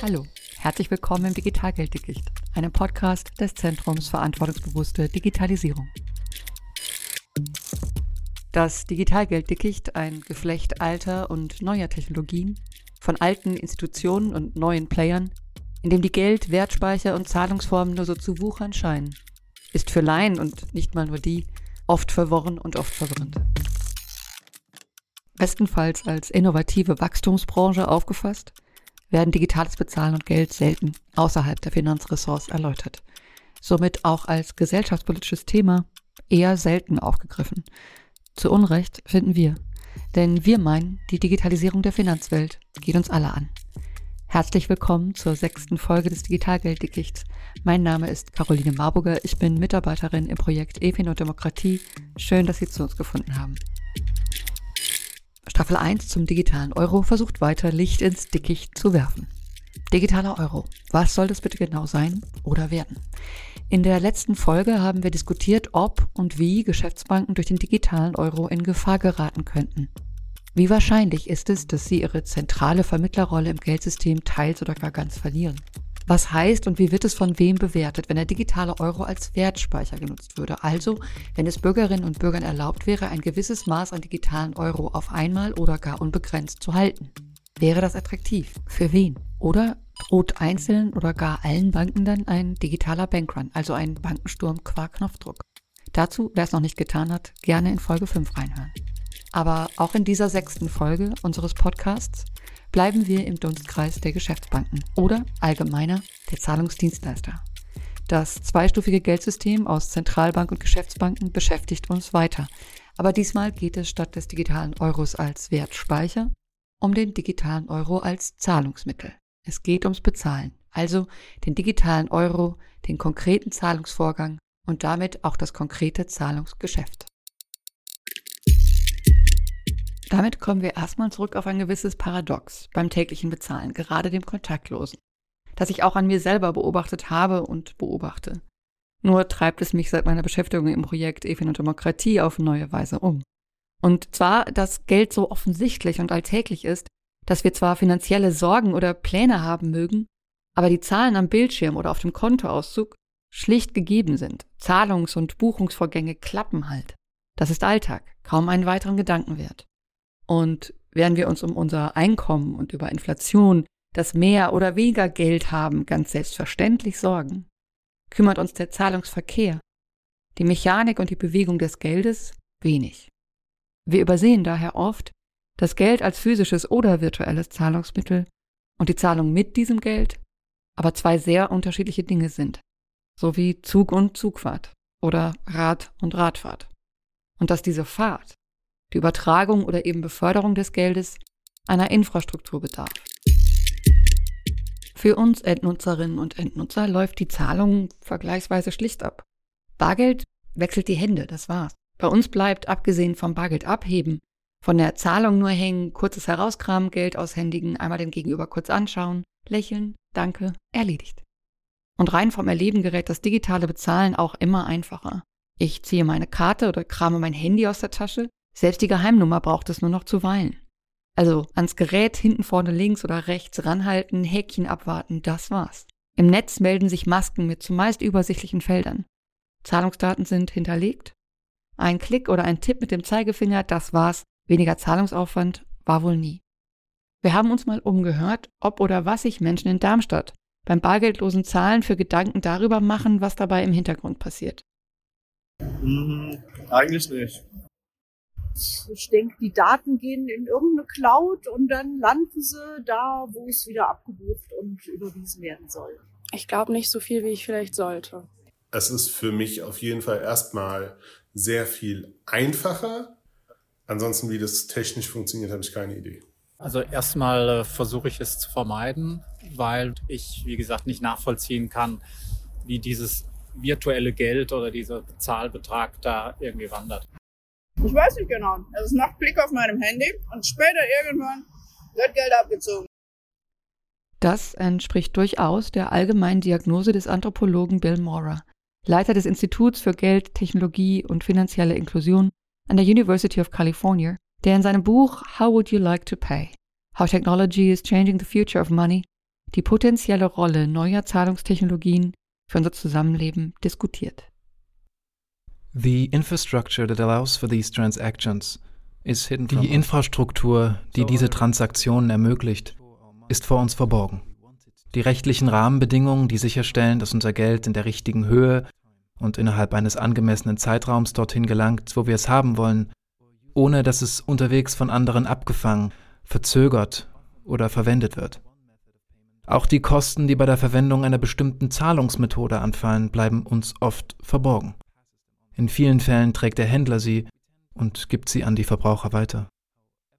Hallo, herzlich willkommen im Digitalgelddickicht, einem Podcast des Zentrums Verantwortungsbewusste Digitalisierung. Das Digitalgelddickicht, ein Geflecht alter und neuer Technologien, von alten Institutionen und neuen Playern, in dem die Geld-, Wertspeicher- und Zahlungsformen nur so zu wuchern scheinen, ist für Laien und nicht mal nur die oft verworren und oft verwirrend. Bestenfalls als innovative Wachstumsbranche aufgefasst, werden digitales Bezahlen und Geld selten außerhalb der Finanzressorts erläutert. Somit auch als gesellschaftspolitisches Thema eher selten aufgegriffen. Zu Unrecht finden wir, denn wir meinen, die Digitalisierung der Finanzwelt geht uns alle an. Herzlich willkommen zur 6. Folge des Digitalgelddickichts. Mein Name ist Caroline Marburger, ich bin Mitarbeiterin im Projekt EFIN und Demokratie. Schön, dass Sie zu uns gefunden haben. Staffel 1 zum digitalen Euro versucht weiter, Licht ins Dickicht zu werfen. Digitaler Euro. Was soll das bitte genau sein oder werden? In der letzten Folge haben wir diskutiert, ob und wie Geschäftsbanken durch den digitalen Euro in Gefahr geraten könnten. Wie wahrscheinlich ist es, dass sie ihre zentrale Vermittlerrolle im Geldsystem teils oder gar ganz verlieren? Was heißt und wie wird es von wem bewertet, wenn der digitale Euro als Wertspeicher genutzt würde? Also, wenn es Bürgerinnen und Bürgern erlaubt wäre, ein gewisses Maß an digitalen Euro auf einmal oder gar unbegrenzt zu halten. Wäre das attraktiv? Für wen? Oder droht einzelnen oder gar allen Banken dann ein digitaler Bankrun, also ein Bankensturm qua Knopfdruck? Dazu, wer es noch nicht getan hat, gerne in Folge 5 reinhören. Aber auch in dieser 6. Folge unseres Podcasts bleiben wir im Dunstkreis der Geschäftsbanken oder allgemeiner der Zahlungsdienstleister. Das zweistufige Geldsystem aus Zentralbank und Geschäftsbanken beschäftigt uns weiter. Aber diesmal geht es statt des digitalen Euros als Wertspeicher um den digitalen Euro als Zahlungsmittel. Es geht ums Bezahlen, also den digitalen Euro, den konkreten Zahlungsvorgang und damit auch das konkrete Zahlungsgeschäft. Damit kommen wir erstmal zurück auf ein gewisses Paradox beim täglichen Bezahlen, gerade dem Kontaktlosen, das ich auch an mir selber beobachtet habe und beobachte. Nur treibt es mich seit meiner Beschäftigung im Projekt EFIN und Demokratie auf neue Weise um. Und zwar, dass Geld so offensichtlich und alltäglich ist, dass wir zwar finanzielle Sorgen oder Pläne haben mögen, aber die Zahlen am Bildschirm oder auf dem Kontoauszug schlicht gegeben sind. Zahlungs- und Buchungsvorgänge klappen halt. Das ist Alltag, kaum einen weiteren Gedanken wert. Und während wir uns um unser Einkommen und über Inflation, das mehr oder weniger Geld haben, ganz selbstverständlich sorgen, kümmert uns der Zahlungsverkehr, die Mechanik und die Bewegung des Geldes wenig. Wir übersehen daher oft, dass Geld als physisches oder virtuelles Zahlungsmittel und die Zahlung mit diesem Geld aber zwei sehr unterschiedliche Dinge sind, so wie Zug und Zugfahrt oder Rad und Radfahrt. Und dass diese Fahrt, die Übertragung oder eben Beförderung des Geldes, einer Infrastruktur bedarf. Für uns Endnutzerinnen und Endnutzer läuft die Zahlung vergleichsweise schlicht ab. Bargeld wechselt die Hände, das war's. Bei uns bleibt, abgesehen vom Bargeld abheben, von der Zahlung nur hängen, kurzes Herauskramen, Geld aushändigen, einmal den Gegenüber kurz anschauen, lächeln, danke, erledigt. Und rein vom Erleben gerät das digitale Bezahlen auch immer einfacher. Ich ziehe meine Karte oder krame mein Handy aus der Tasche, selbst die Geheimnummer braucht es nur noch zuweilen. Also ans Gerät hinten, vorne, links oder rechts ranhalten, Häkchen abwarten, das war's. Im Netz melden sich Masken mit zumeist übersichtlichen Feldern. Zahlungsdaten sind hinterlegt. Ein Klick oder ein Tipp mit dem Zeigefinger, das war's. Weniger Zahlungsaufwand war wohl nie. Wir haben uns mal umgehört, ob oder was sich Menschen in Darmstadt beim bargeldlosen Zahlen für Gedanken darüber machen, was dabei im Hintergrund passiert. Eigentlich nicht. Ich denke, die Daten gehen in irgendeine Cloud und dann landen sie da, wo es wieder abgebucht und überwiesen werden soll. Ich glaube nicht so viel, wie ich vielleicht sollte. Es ist für mich auf jeden Fall erstmal sehr viel einfacher. Ansonsten, wie das technisch funktioniert, habe ich keine Idee. Also erstmal versuche ich es zu vermeiden, weil ich, wie gesagt, nicht nachvollziehen kann, wie dieses virtuelle Geld oder dieser Zahlbetrag da irgendwie wandert. Ich weiß nicht genau. Also es macht Blick auf meinem Handy und später irgendwann wird Geld abgezogen. Das entspricht durchaus der allgemeinen Diagnose des Anthropologen Bill Mora, Leiter des Instituts für Geld, Technologie und finanzielle Inklusion an der University of California, der in seinem Buch How Would You Like to Pay? How Technology is Changing the Future of Money die potenzielle Rolle neuer Zahlungstechnologien für unser Zusammenleben diskutiert. Die Infrastruktur, die diese Transaktionen ermöglicht, ist vor uns verborgen. Die rechtlichen Rahmenbedingungen, die sicherstellen, dass unser Geld in der richtigen Höhe und innerhalb eines angemessenen Zeitraums dorthin gelangt, wo wir es haben wollen, ohne dass es unterwegs von anderen abgefangen, verzögert oder verwendet wird. Auch die Kosten, die bei der Verwendung einer bestimmten Zahlungsmethode anfallen, bleiben uns oft verborgen. In vielen Fällen trägt der Händler sie und gibt sie an die Verbraucher weiter.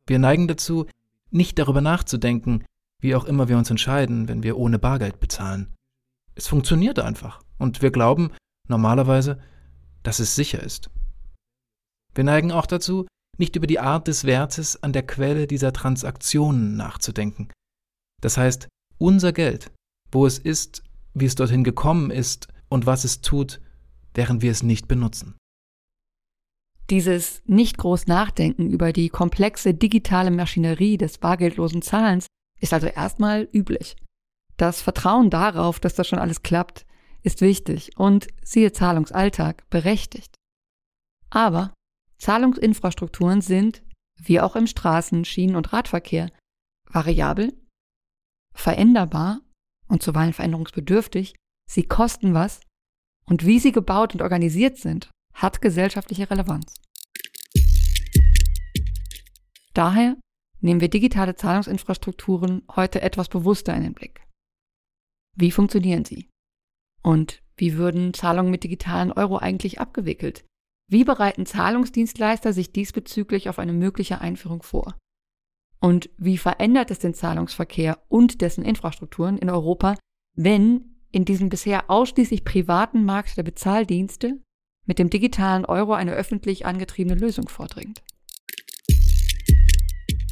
Wir neigen dazu, nicht darüber nachzudenken, wie auch immer wir uns entscheiden, wenn wir ohne Bargeld bezahlen. Es funktioniert einfach und wir glauben normalerweise, dass es sicher ist. Wir neigen auch dazu, nicht über die Art des Wertes an der Quelle dieser Transaktionen nachzudenken. Das heißt, unser Geld, wo es ist, wie es dorthin gekommen ist und was es tut, während wir es nicht benutzen. Dieses nicht groß Nachdenken über die komplexe digitale Maschinerie des bargeldlosen Zahlens ist also erstmal üblich. Das Vertrauen darauf, dass das schon alles klappt, ist wichtig und siehe Zahlungsalltag berechtigt. Aber Zahlungsinfrastrukturen sind, wie auch im Straßen-, Schienen- und Radverkehr, variabel, veränderbar und zuweilen veränderungsbedürftig, sie kosten was und wie sie gebaut und organisiert sind, hat gesellschaftliche Relevanz. Daher nehmen wir digitale Zahlungsinfrastrukturen heute etwas bewusster in den Blick. Wie funktionieren sie? Und wie würden Zahlungen mit digitalen Euro eigentlich abgewickelt? Wie bereiten Zahlungsdienstleister sich diesbezüglich auf eine mögliche Einführung vor? Und wie verändert es den Zahlungsverkehr und dessen Infrastrukturen in Europa, wenn in diesem bisher ausschließlich privaten Markt der Bezahldienste mit dem digitalen Euro eine öffentlich angetriebene Lösung vordringt?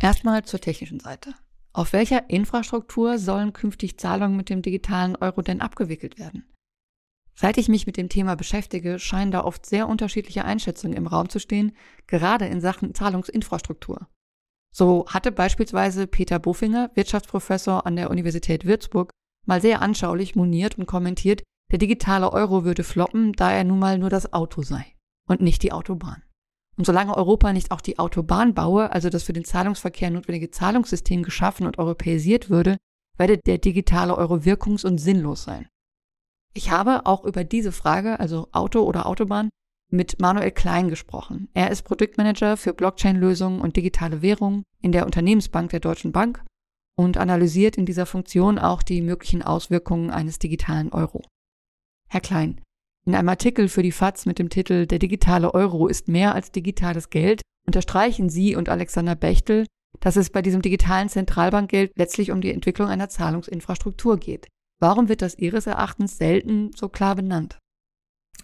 Erstmal zur technischen Seite. Auf welcher Infrastruktur sollen künftig Zahlungen mit dem digitalen Euro denn abgewickelt werden? Seit ich mich mit dem Thema beschäftige, scheinen da oft sehr unterschiedliche Einschätzungen im Raum zu stehen, gerade in Sachen Zahlungsinfrastruktur. So hatte beispielsweise Peter Bofinger, Wirtschaftsprofessor an der Universität Würzburg, mal sehr anschaulich moniert und kommentiert, der digitale Euro würde floppen, da er nun mal nur das Auto sei und nicht die Autobahn. Und solange Europa nicht auch die Autobahn baue, also das für den Zahlungsverkehr notwendige Zahlungssystem geschaffen und europäisiert würde, werde der digitale Euro wirkungs- und sinnlos sein. Ich habe auch über diese Frage, also Auto oder Autobahn, mit Manuel Klein gesprochen. Er ist Produktmanager für Blockchain-Lösungen und digitale Währungen in der Unternehmensbank der Deutschen Bank und analysiert in dieser Funktion auch die möglichen Auswirkungen eines digitalen Euro. Herr Klein, in einem Artikel für die FAZ mit dem Titel »Der digitale Euro ist mehr als digitales Geld« unterstreichen Sie und Alexander Bechtel, dass es bei diesem digitalen Zentralbankgeld letztlich um die Entwicklung einer Zahlungsinfrastruktur geht. Warum wird das Ihres Erachtens selten so klar benannt?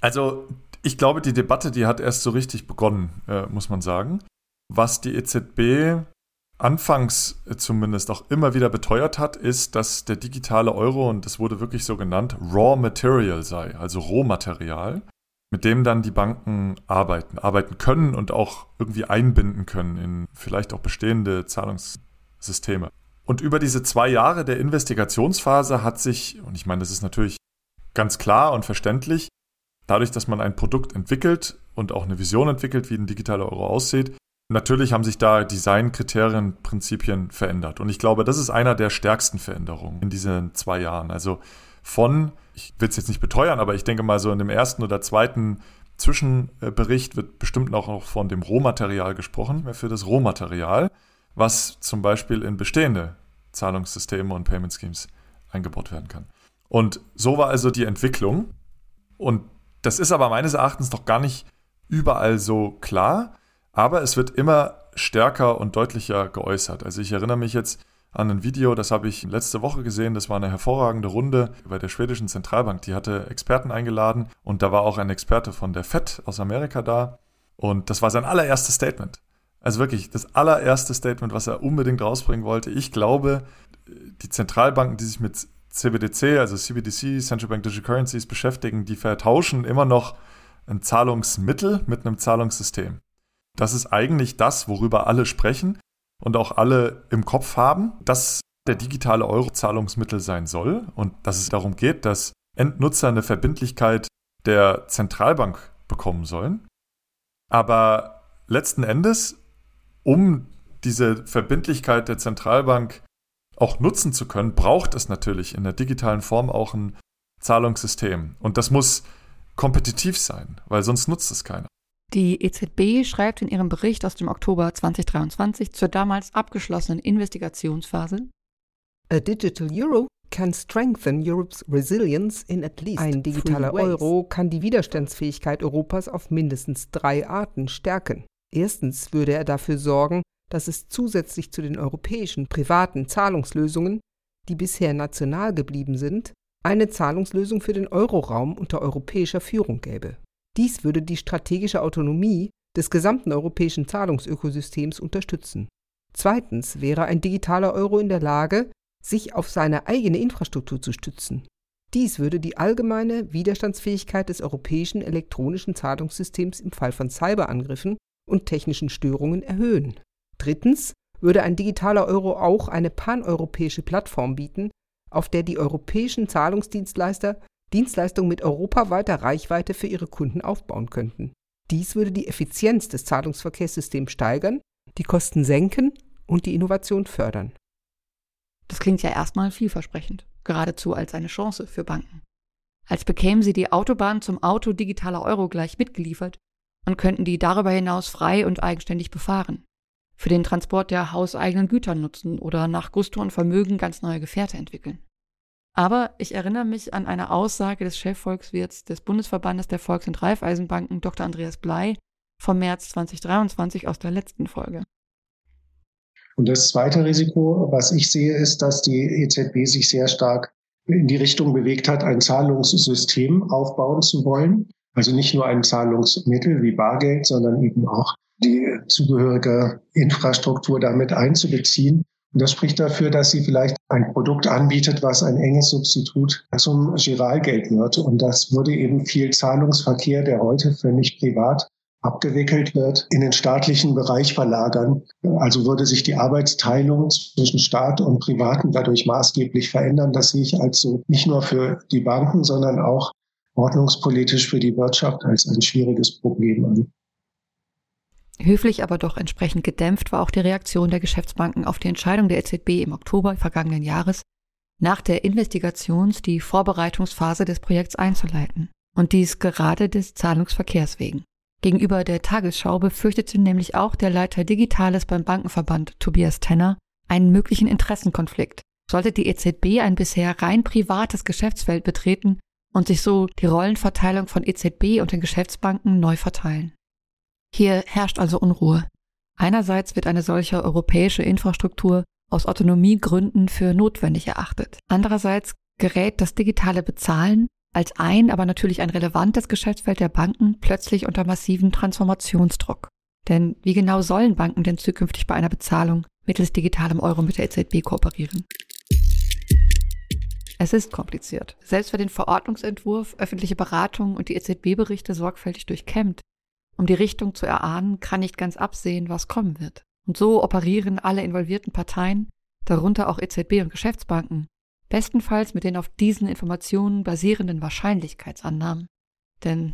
Also ich glaube, die Debatte, die hat erst so richtig begonnen, muss man sagen. Was die EZB anfangs zumindest auch immer wieder beteuert hat, ist, dass der digitale Euro, und das wurde wirklich so genannt, Raw Material sei, also Rohmaterial, mit dem dann die Banken arbeiten können und auch irgendwie einbinden können in vielleicht auch bestehende Zahlungssysteme. Und über diese 2 Jahre der Investigationsphase hat sich, und ich meine, das ist natürlich ganz klar und verständlich, dadurch, dass man ein Produkt entwickelt und auch eine Vision entwickelt, wie ein digitaler Euro aussieht, natürlich haben sich da Designkriterien, Prinzipien verändert. Und ich glaube, das ist einer der stärksten Veränderungen in diesen 2 Jahren. Also ich will es jetzt nicht beteuern, aber ich denke mal so in dem ersten oder zweiten Zwischenbericht wird bestimmt auch von dem Rohmaterial gesprochen, mehr für das Rohmaterial, was zum Beispiel in bestehende Zahlungssysteme und Payment Schemes eingebaut werden kann. Und so war also die Entwicklung. Und das ist aber meines Erachtens noch gar nicht überall so klar, aber es wird immer stärker und deutlicher geäußert. Also ich erinnere mich jetzt an ein Video, das habe ich letzte Woche gesehen, das war eine hervorragende Runde bei der schwedischen Zentralbank. Die hatte Experten eingeladen und da war auch ein Experte von der FED aus Amerika da und das war sein allererstes Statement. Also wirklich das allererste Statement, was er unbedingt rausbringen wollte. Ich glaube, die Zentralbanken, die sich mit CBDC, also CBDC, Central Bank Digital Currencies beschäftigen, die vertauschen immer noch ein Zahlungsmittel mit einem Zahlungssystem. Das ist eigentlich das, worüber alle sprechen und auch alle im Kopf haben. Das der digitale Euro Zahlungsmittel sein soll und dass es darum geht, dass Endnutzer eine Verbindlichkeit der Zentralbank bekommen sollen. Aber letzten Endes, um diese Verbindlichkeit der Zentralbank auch nutzen zu können, braucht es natürlich in der digitalen Form auch ein Zahlungssystem. Und das muss kompetitiv sein, weil sonst nutzt es keiner. Die EZB schreibt in ihrem Bericht aus dem Oktober 2023 zur damals abgeschlossenen Investigationsphase: A digital Euro can strengthen Europe's resilience in at least Ein digitaler Euro kann die Widerstandsfähigkeit Europas auf mindestens 3 Arten stärken. Erstens würde er dafür sorgen, dass es zusätzlich zu den europäischen privaten Zahlungslösungen, die bisher national geblieben sind, eine Zahlungslösung für den Euroraum unter europäischer Führung gäbe. Dies würde die strategische Autonomie des gesamten europäischen Zahlungsökosystems unterstützen. Zweitens wäre ein digitaler Euro in der Lage, sich auf seine eigene Infrastruktur zu stützen. Dies würde die allgemeine Widerstandsfähigkeit des europäischen elektronischen Zahlungssystems im Fall von Cyberangriffen und technischen Störungen erhöhen. Drittens würde ein digitaler Euro auch eine paneuropäische Plattform bieten, auf der die europäischen Zahlungsdienstleister Dienstleistungen mit europaweiter Reichweite für ihre Kunden aufbauen könnten. Dies würde die Effizienz des Zahlungsverkehrssystems steigern, die Kosten senken und die Innovation fördern. Das klingt ja erstmal vielversprechend, geradezu als eine Chance für Banken. Als bekämen sie die Autobahn zum Auto digitaler Euro gleich mitgeliefert und könnten die darüber hinaus frei und eigenständig befahren, für den Transport der hauseigenen Güter nutzen oder nach Gusto und Vermögen ganz neue Gefährte entwickeln. Aber ich erinnere mich an eine Aussage des Chefvolkswirts des Bundesverbandes der Volks- und Raiffeisenbanken, Dr. Andreas Bley, vom März 2023 aus der letzten Folge. Und das zweite Risiko, was ich sehe, ist, dass die EZB sich sehr stark in die Richtung bewegt hat, ein Zahlungssystem aufbauen zu wollen. Also nicht nur ein Zahlungsmittel wie Bargeld, sondern eben auch die zugehörige Infrastruktur damit einzubeziehen. Und das spricht dafür, dass sie vielleicht ein Produkt anbietet, was ein enges Substitut zum Giralgeld wird. Und das würde eben viel Zahlungsverkehr, der heute völlig privat abgewickelt wird, in den staatlichen Bereich verlagern. Also würde sich die Arbeitsteilung zwischen Staat und Privaten dadurch maßgeblich verändern. Das sehe ich also nicht nur für die Banken, sondern auch ordnungspolitisch für die Wirtschaft als ein schwieriges Problem an. Höflich, aber doch entsprechend gedämpft war auch die Reaktion der Geschäftsbanken auf die Entscheidung der EZB im Oktober vergangenen Jahres, nach der Investigations- die Vorbereitungsphase des Projekts einzuleiten. Und dies gerade des Zahlungsverkehrs wegen. Gegenüber der Tagesschau befürchtete nämlich auch der Leiter Digitales beim Bankenverband, Tobias Tenner, einen möglichen Interessenkonflikt. Sollte die EZB ein bisher rein privates Geschäftsfeld betreten und sich so die Rollenverteilung von EZB und den Geschäftsbanken neu verteilen. Hier herrscht also Unruhe. Einerseits wird eine solche europäische Infrastruktur aus Autonomiegründen für notwendig erachtet. Andererseits gerät das digitale Bezahlen als aber natürlich ein relevantes Geschäftsfeld der Banken plötzlich unter massiven Transformationsdruck. Denn wie genau sollen Banken denn zukünftig bei einer Bezahlung mittels digitalem Euro mit der EZB kooperieren? Es ist kompliziert. Selbst wer den Verordnungsentwurf, öffentliche Beratungen und die EZB-Berichte sorgfältig durchkämmt, um die Richtung zu erahnen, kann nicht ganz absehen, was kommen wird. Und so operieren alle involvierten Parteien, darunter auch EZB und Geschäftsbanken, bestenfalls mit den auf diesen Informationen basierenden Wahrscheinlichkeitsannahmen. Denn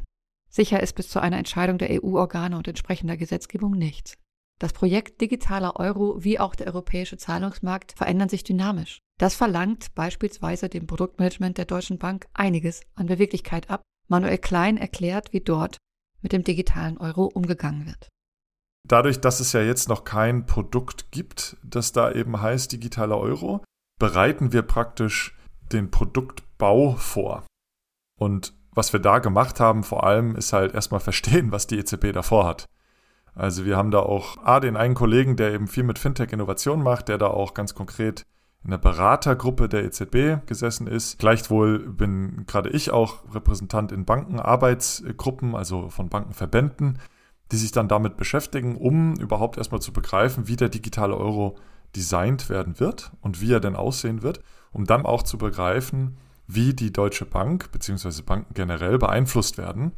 sicher ist bis zu einer Entscheidung der EU-Organe und entsprechender Gesetzgebung nichts. Das Projekt digitaler Euro wie auch der europäische Zahlungsmarkt verändern sich dynamisch. Das verlangt beispielsweise dem Produktmanagement der Deutschen Bank einiges an Beweglichkeit ab. Manuel Klein erklärt, wie dort mit dem digitalen Euro umgegangen wird. Dadurch, dass es ja jetzt noch kein Produkt gibt, das da eben heißt digitaler Euro, bereiten wir praktisch den Produktbau vor. Und was wir da gemacht haben, vor allem, ist halt erstmal verstehen, was die EZB davor hat. Also wir haben da auch den einen Kollegen, der eben viel mit Fintech-Innovation macht, der da auch ganz konkret in der Beratergruppe der EZB gesessen ist. Gleichwohl bin gerade ich auch Repräsentant in Bankenarbeitsgruppen, also von Bankenverbänden, die sich dann damit beschäftigen, um überhaupt erstmal zu begreifen, wie der digitale Euro designt werden wird und wie er denn aussehen wird, um dann auch zu begreifen, wie die Deutsche Bank bzw. Banken generell beeinflusst werden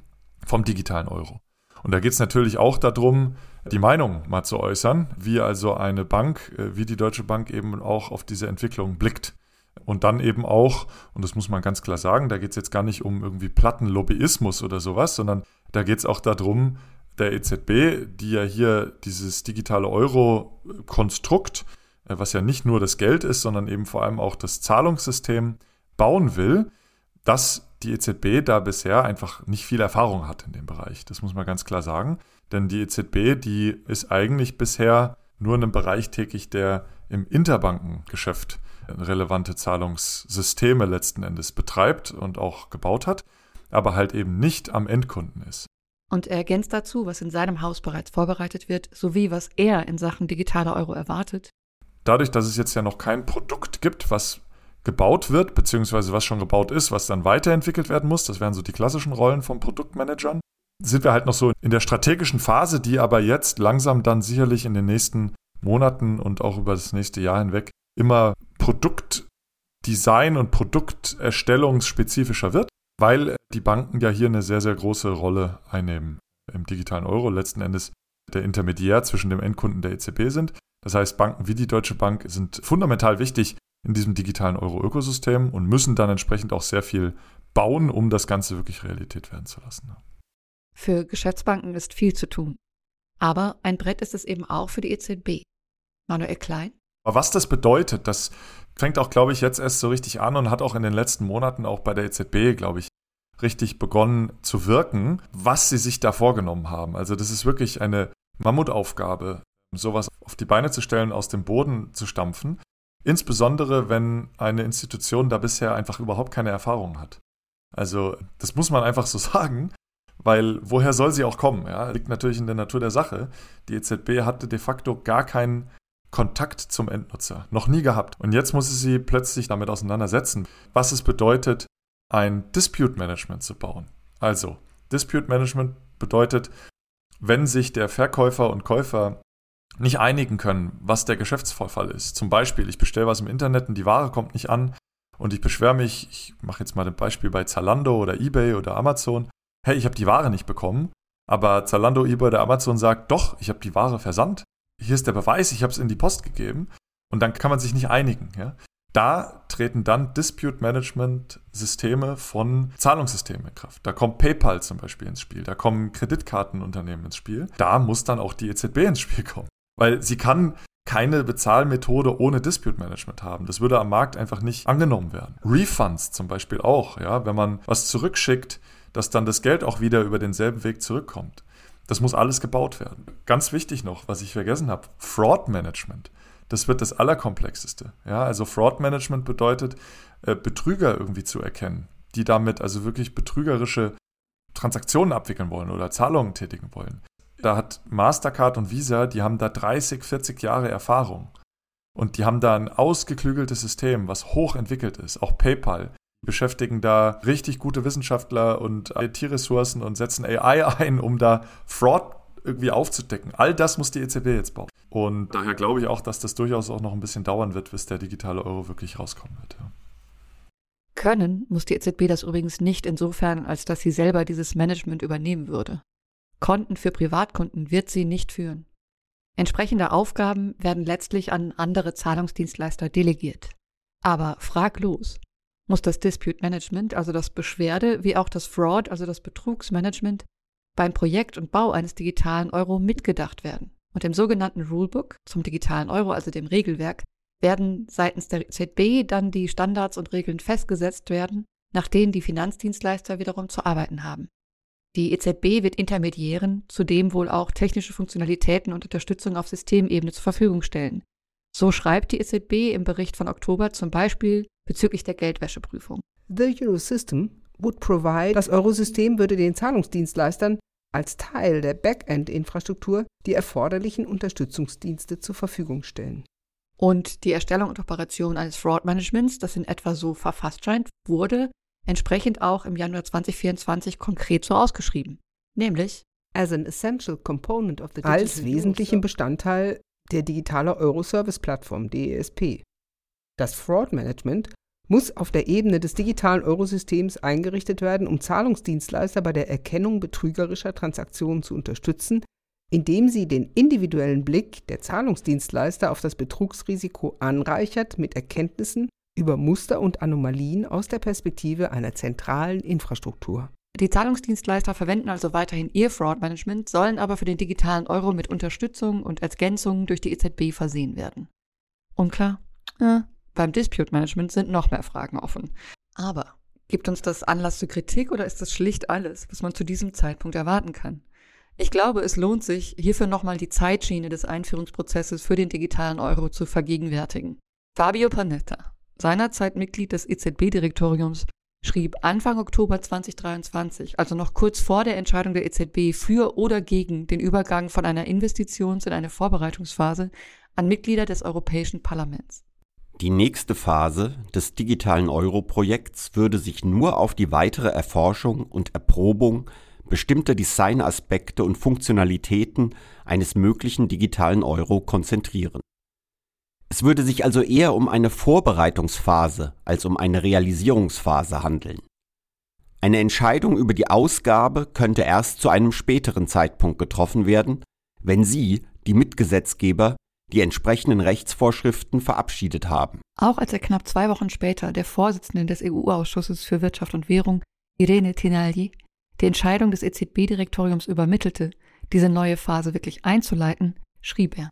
vom digitalen Euro. Und da geht es natürlich auch darum, die Meinung mal zu äußern, wie also eine Bank, wie die Deutsche Bank eben auch auf diese Entwicklung blickt. Und dann eben auch, und das muss man ganz klar sagen, da geht es jetzt gar nicht um irgendwie Plattenlobbyismus oder sowas, sondern da geht es auch darum, der EZB, die ja hier dieses digitale Euro-Konstrukt, was ja nicht nur das Geld ist, sondern eben vor allem auch das Zahlungssystem bauen will, dass die EZB da bisher einfach nicht viel Erfahrung hat in dem Bereich. Das muss man ganz klar sagen. Denn die EZB, die ist eigentlich bisher nur in einem Bereich tätig, der im Interbankengeschäft relevante Zahlungssysteme letzten Endes betreibt und auch gebaut hat, aber halt eben nicht am Endkunden ist. Und er ergänzt dazu, was in seinem Haus bereits vorbereitet wird, sowie was er in Sachen digitaler Euro erwartet. Dadurch, dass es jetzt ja noch kein Produkt gibt, was gebaut wird, beziehungsweise was schon gebaut ist, was dann weiterentwickelt werden muss, das wären so die klassischen Rollen von Produktmanagern, sind wir halt noch so in der strategischen Phase, die aber jetzt langsam dann sicherlich in den nächsten Monaten und auch über das nächste Jahr hinweg immer Produktdesign und Produkterstellung spezifischer wird, weil die Banken ja hier eine sehr, sehr große Rolle einnehmen im digitalen Euro, letzten Endes der Intermediär zwischen dem Endkunden der EZB sind. Das heißt, Banken wie die Deutsche Bank sind fundamental wichtig in diesem digitalen Euro-Ökosystem und müssen dann entsprechend auch sehr viel bauen, um das Ganze wirklich Realität werden zu lassen. Für Geschäftsbanken ist viel zu tun. Aber ein Brett ist es eben auch für die EZB. Manuel Klein? Aber was das bedeutet, das fängt auch, glaube ich, jetzt erst so richtig an und hat auch in den letzten Monaten auch bei der EZB, glaube ich, richtig begonnen zu wirken, was sie sich da vorgenommen haben. Also das ist wirklich eine Mammutaufgabe, sowas auf die Beine zu stellen, aus dem Boden zu stampfen. Insbesondere, wenn eine Institution da bisher einfach überhaupt keine Erfahrung hat. Also das muss man einfach so sagen, weil woher soll sie auch kommen? Ja? Liegt natürlich in der Natur der Sache. Die EZB hatte de facto gar keinen Kontakt zum Endnutzer. Noch nie gehabt. Und jetzt muss sie plötzlich damit auseinandersetzen, was es bedeutet, ein Dispute Management zu bauen. Also Dispute Management bedeutet, wenn sich der Verkäufer und Käufer nicht einigen können, was der Geschäftsvorfall ist. Zum Beispiel, ich bestelle was im Internet und die Ware kommt nicht an und ich beschwere mich, ich mache jetzt mal ein Beispiel bei Zalando oder eBay oder Amazon, hey, ich habe die Ware nicht bekommen, aber Zalando, eBay oder Amazon sagt, doch, ich habe die Ware versandt, hier ist der Beweis, ich habe es in die Post gegeben und dann kann man sich nicht einigen. Ja? Da treten dann Dispute-Management-Systeme von Zahlungssystemen in Kraft. Da kommt PayPal zum Beispiel ins Spiel, da kommen Kreditkartenunternehmen ins Spiel, da muss dann auch die EZB ins Spiel kommen. Weil sie kann keine Bezahlmethode ohne Dispute Management haben. Das würde am Markt einfach nicht angenommen werden. Refunds zum Beispiel auch, ja, wenn man was zurückschickt, dass dann das Geld auch wieder über denselben Weg zurückkommt. Das muss alles gebaut werden. Ganz wichtig noch, was ich vergessen habe, Fraud Management. Das wird das Allerkomplexeste. Ja, also Fraud Management bedeutet, Betrüger irgendwie zu erkennen, die damit also wirklich betrügerische Transaktionen abwickeln wollen oder Zahlungen tätigen wollen. Da hat Mastercard und Visa, die haben da 30, 40 Jahre Erfahrung. Und die haben da ein ausgeklügeltes System, was hochentwickelt ist. Auch PayPal. Die beschäftigen da richtig gute Wissenschaftler und IT-Ressourcen und setzen AI ein, um da Fraud irgendwie aufzudecken. All das muss die EZB jetzt bauen. Und daher glaube ich auch, dass das durchaus auch noch ein bisschen dauern wird, bis der digitale Euro wirklich rauskommen wird. Ja. Können muss die EZB das übrigens nicht insofern, als dass sie selber dieses Management übernehmen würde. Konten für Privatkunden wird sie nicht führen. Entsprechende Aufgaben werden letztlich an andere Zahlungsdienstleister delegiert. Aber fraglos muss das Dispute Management, also das Beschwerde, wie auch das Fraud, also das Betrugsmanagement, beim Projekt und Bau eines digitalen Euro mitgedacht werden. Und im sogenannten Rulebook zum digitalen Euro, also dem Regelwerk, werden seitens der EZB dann die Standards und Regeln festgesetzt werden, nach denen die Finanzdienstleister wiederum zu arbeiten haben. Die EZB wird Intermediären zudem wohl auch technische Funktionalitäten und Unterstützung auf Systemebene zur Verfügung stellen. So schreibt die EZB im Bericht von Oktober zum Beispiel bezüglich der Geldwäscheprüfung. The Euro System would provide, das Eurosystem würde den Zahlungsdienstleistern als Teil der Backend-Infrastruktur die erforderlichen Unterstützungsdienste zur Verfügung stellen. Und die Erstellung und Operation eines Fraud-Managements, das in etwa so verfasst scheint, wurde entsprechend auch im Januar 2024 konkret so ausgeschrieben, nämlich als wesentlichen Bestandteil der digitalen Euro-Service-Plattform, DESP. Das Fraud-Management muss auf der Ebene des digitalen Eurosystems eingerichtet werden, um Zahlungsdienstleister bei der Erkennung betrügerischer Transaktionen zu unterstützen, indem sie den individuellen Blick der Zahlungsdienstleister auf das Betrugsrisiko anreichert mit Erkenntnissen über Muster und Anomalien aus der Perspektive einer zentralen Infrastruktur. Die Zahlungsdienstleister verwenden also weiterhin ihr Fraud-Management, sollen aber für den digitalen Euro mit Unterstützung und Ergänzungen durch die EZB versehen werden. Unklar? Beim Dispute-Management sind noch mehr Fragen offen. Aber gibt uns das Anlass zur Kritik oder ist das schlicht alles, was man zu diesem Zeitpunkt erwarten kann? Ich glaube, es lohnt sich, hierfür nochmal die Zeitschiene des Einführungsprozesses für den digitalen Euro zu vergegenwärtigen. Fabio Panetta, seinerzeit Mitglied des EZB-Direktoriums, schrieb Anfang Oktober 2023, also noch kurz vor der Entscheidung der EZB für oder gegen den Übergang von einer Investitions- in eine Vorbereitungsphase an Mitglieder des Europäischen Parlaments. Die nächste Phase des digitalen Euro-Projekts würde sich nur auf die weitere Erforschung und Erprobung bestimmter Designaspekte und Funktionalitäten eines möglichen digitalen Euro konzentrieren. Es würde sich also eher um eine Vorbereitungsphase als um eine Realisierungsphase handeln. Eine Entscheidung über die Ausgabe könnte erst zu einem späteren Zeitpunkt getroffen werden, wenn Sie, die Mitgesetzgeber, die entsprechenden Rechtsvorschriften verabschiedet haben. Auch als er knapp 2 Wochen später der Vorsitzenden des EU-Ausschusses für Wirtschaft und Währung, Irene Tinagli, die Entscheidung des EZB-Direktoriums übermittelte, diese neue Phase wirklich einzuleiten, schrieb er: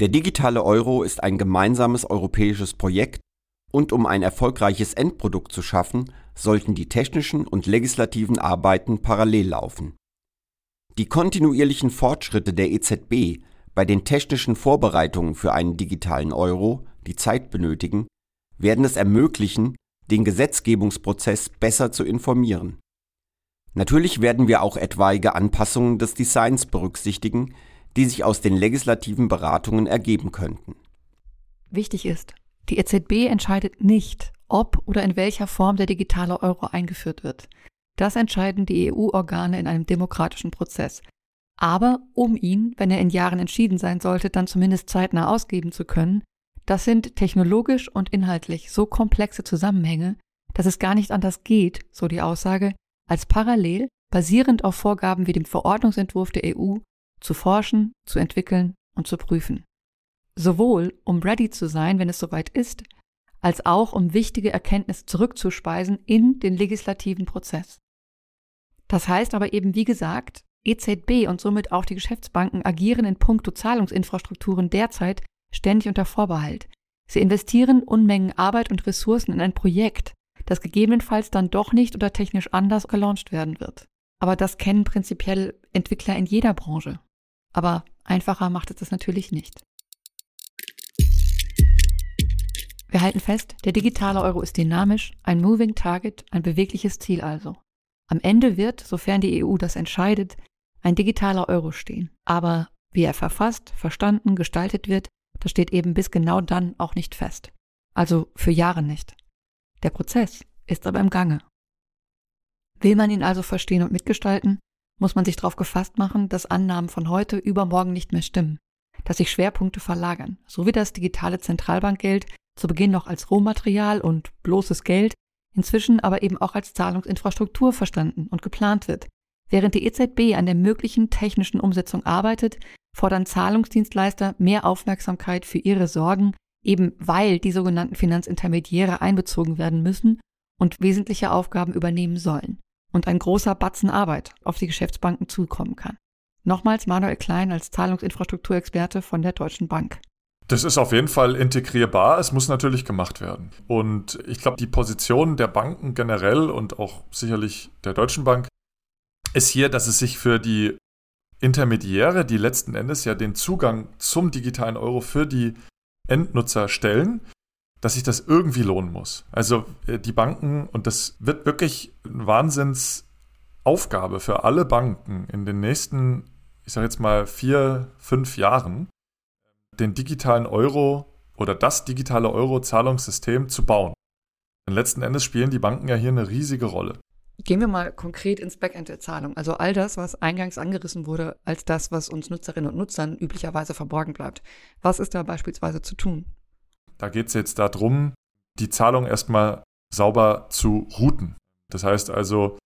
Der digitale Euro ist ein gemeinsames europäisches Projekt und um ein erfolgreiches Endprodukt zu schaffen, sollten die technischen und legislativen Arbeiten parallel laufen. Die kontinuierlichen Fortschritte der EZB bei den technischen Vorbereitungen für einen digitalen Euro, die Zeit benötigen, werden es ermöglichen, den Gesetzgebungsprozess besser zu informieren. Natürlich werden wir auch etwaige Anpassungen des Designs berücksichtigen, die sich aus den legislativen Beratungen ergeben könnten. Wichtig ist, die EZB entscheidet nicht, ob oder in welcher Form der digitale Euro eingeführt wird. Das entscheiden die EU-Organe in einem demokratischen Prozess. Aber um ihn, wenn er in Jahren entschieden sein sollte, dann zumindest zeitnah ausgeben zu können, das sind technologisch und inhaltlich so komplexe Zusammenhänge, dass es gar nicht anders geht, so die Aussage, als parallel, basierend auf Vorgaben wie dem Verordnungsentwurf der EU, zu forschen, zu entwickeln und zu prüfen. Sowohl, um ready zu sein, wenn es soweit ist, als auch, um wichtige Erkenntnisse zurückzuspeisen in den legislativen Prozess. Das heißt aber eben, wie gesagt, EZB und somit auch die Geschäftsbanken agieren in puncto Zahlungsinfrastrukturen derzeit ständig unter Vorbehalt. Sie investieren Unmengen Arbeit und Ressourcen in ein Projekt, das gegebenenfalls dann doch nicht oder technisch anders gelauncht werden wird. Aber das kennen prinzipiell Entwickler in jeder Branche. Aber einfacher macht es das natürlich nicht. Wir halten fest, der digitale Euro ist dynamisch, ein Moving Target, ein bewegliches Ziel also. Am Ende wird, sofern die EU das entscheidet, ein digitaler Euro stehen. Aber wie er verfasst, verstanden, gestaltet wird, das steht eben bis genau dann auch nicht fest. Also für Jahre nicht. Der Prozess ist aber im Gange. Will man ihn also verstehen und mitgestalten, muss man sich darauf gefasst machen, dass Annahmen von heute übermorgen nicht mehr stimmen, dass sich Schwerpunkte verlagern, so wie das digitale Zentralbankgeld zu Beginn noch als Rohmaterial und bloßes Geld, inzwischen aber eben auch als Zahlungsinfrastruktur verstanden und geplant wird. Während die EZB an der möglichen technischen Umsetzung arbeitet, fordern Zahlungsdienstleister mehr Aufmerksamkeit für ihre Sorgen, eben weil die sogenannten Finanzintermediäre einbezogen werden müssen und wesentliche Aufgaben übernehmen sollen. Und ein großer Batzen Arbeit auf die Geschäftsbanken zukommen kann. Nochmals Manuel Klein als Zahlungsinfrastrukturexperte von der Deutschen Bank. Das ist auf jeden Fall integrierbar, es muss natürlich gemacht werden. Und ich glaube, die Position der Banken generell und auch sicherlich der Deutschen Bank ist hier, dass es sich für die Intermediäre, die letzten Endes ja den Zugang zum digitalen Euro für die Endnutzer stellen, dass sich das irgendwie lohnen muss. Also die Banken, und das wird wirklich eine Wahnsinnsaufgabe für alle Banken in den nächsten, ich sage jetzt mal 4-5 Jahren, den digitalen Euro oder das digitale Euro-Zahlungssystem zu bauen. Denn letzten Endes spielen die Banken ja hier eine riesige Rolle. Gehen wir mal konkret ins Backend der Zahlung. Also all das, was eingangs angerissen wurde, als das, was uns Nutzerinnen und Nutzern üblicherweise verborgen bleibt. Was ist da beispielsweise zu tun? Da geht es jetzt darum, die Zahlung erstmal sauber zu routen. Das heißt also,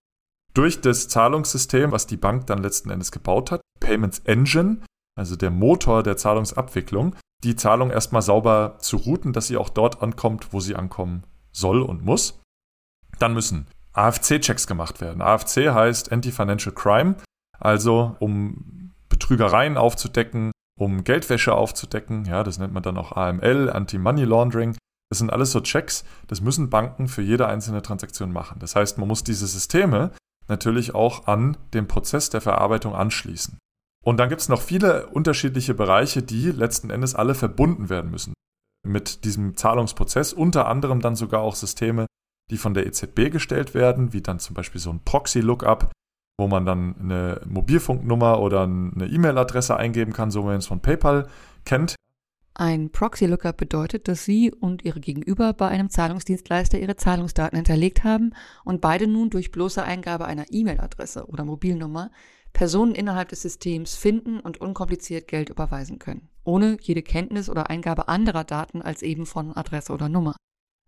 durch das Zahlungssystem, was die Bank dann letzten Endes gebaut hat, Payments Engine, also der Motor der Zahlungsabwicklung, die Zahlung erstmal sauber zu routen, dass sie auch dort ankommt, wo sie ankommen soll und muss. Dann müssen AFC-Checks gemacht werden. AFC heißt Anti-Financial Crime, also um Betrügereien aufzudecken, um Geldwäsche aufzudecken. Ja, das nennt man dann auch AML, Anti-Money Laundering. Das sind alles so Checks, das müssen Banken für jede einzelne Transaktion machen. Das heißt, man muss diese Systeme natürlich auch an den Prozess der Verarbeitung anschließen. Und dann gibt es noch viele unterschiedliche Bereiche, die letzten Endes alle verbunden werden müssen mit diesem Zahlungsprozess. Unter anderem dann sogar auch Systeme, die von der EZB gestellt werden, wie dann zum Beispiel so ein Proxy-Lookup, wo man dann eine Mobilfunknummer oder eine E-Mail-Adresse eingeben kann, so wie man es von PayPal kennt. Ein Proxy-Lookup bedeutet, dass Sie und Ihre Gegenüber bei einem Zahlungsdienstleister Ihre Zahlungsdaten hinterlegt haben und beide nun durch bloße Eingabe einer E-Mail-Adresse oder Mobilnummer Personen innerhalb des Systems finden und unkompliziert Geld überweisen können, ohne jede Kenntnis oder Eingabe anderer Daten als eben von Adresse oder Nummer.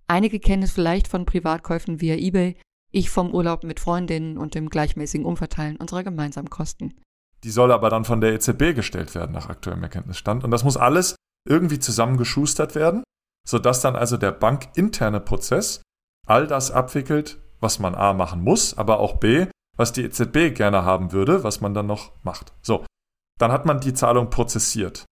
Einige kennen es vielleicht von Privatkäufen via eBay, ich vom Urlaub mit Freundinnen und dem gleichmäßigen Umverteilen unserer gemeinsamen Kosten. Die soll aber dann von der EZB gestellt werden, nach aktuellem Erkenntnisstand. Und das muss alles irgendwie zusammengeschustert werden, sodass dann also der bankinterne Prozess all das abwickelt, was man A machen muss, aber auch B, was die EZB gerne haben würde, was man dann noch macht. So, dann hat man die Zahlung prozessiert.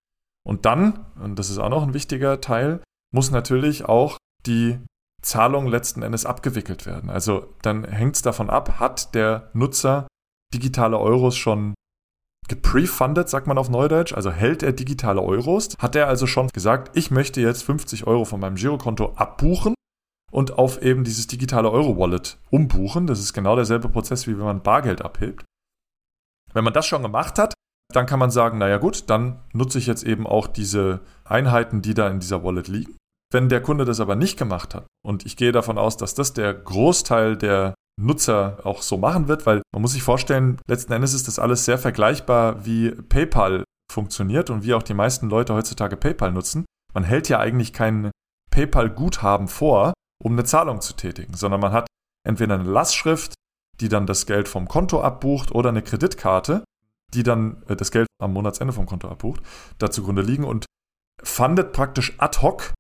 Und dann, und das ist auch noch ein wichtiger Teil, muss natürlich auch die Zahlung letzten Endes abgewickelt werden. Also dann hängt es davon ab, hat der Nutzer digitale Euros schon geprefundet, sagt man auf Neudeutsch, also hält er digitale Euros, hat er also schon gesagt, ich möchte jetzt 50 Euro von meinem Girokonto abbuchen und auf eben dieses digitale Euro-Wallet umbuchen. Das ist genau derselbe Prozess, wie wenn man Bargeld abhebt. Wenn man das schon gemacht hat, dann kann man sagen, naja gut, dann nutze ich jetzt eben auch diese Einheiten, die da in dieser Wallet liegen. Wenn der Kunde das aber nicht gemacht hat, und ich gehe davon aus, dass das der Großteil der Nutzer auch so machen wird, weil man muss sich vorstellen, letzten Endes ist das alles sehr vergleichbar, wie PayPal funktioniert und wie auch die meisten Leute heutzutage PayPal nutzen. Man hält ja eigentlich kein PayPal-Guthaben vor, um eine Zahlung zu tätigen, sondern man hat entweder eine Lastschrift, die dann das Geld vom Konto abbucht, oder eine Kreditkarte, die dann das Geld am Monatsende vom Konto abbucht, da zugrunde liegen und fundet praktisch ad hoc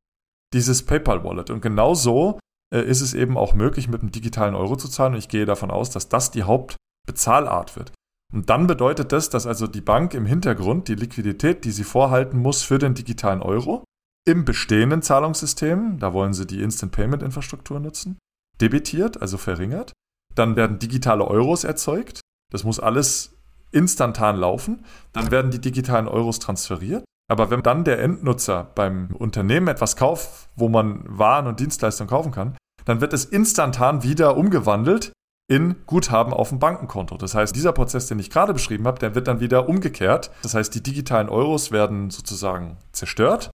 dieses PayPal-Wallet. Und genau so ist es eben auch möglich, mit einem digitalen Euro zu zahlen. Und ich gehe davon aus, dass das die Hauptbezahlart wird. Und dann bedeutet das, dass also die Bank im Hintergrund die Liquidität, die sie vorhalten muss für den digitalen Euro, im bestehenden Zahlungssystem, da wollen sie die Instant-Payment-Infrastruktur nutzen, debitiert, also verringert. Dann werden digitale Euros erzeugt. Das muss alles instantan laufen. Dann werden die digitalen Euros transferiert. Aber wenn dann der Endnutzer beim Unternehmen etwas kauft, wo man Waren und Dienstleistungen kaufen kann, dann wird es instantan wieder umgewandelt in Guthaben auf dem Bankenkonto. Das heißt, dieser Prozess, den ich gerade beschrieben habe, der wird dann wieder umgekehrt. Das heißt, die digitalen Euros werden sozusagen zerstört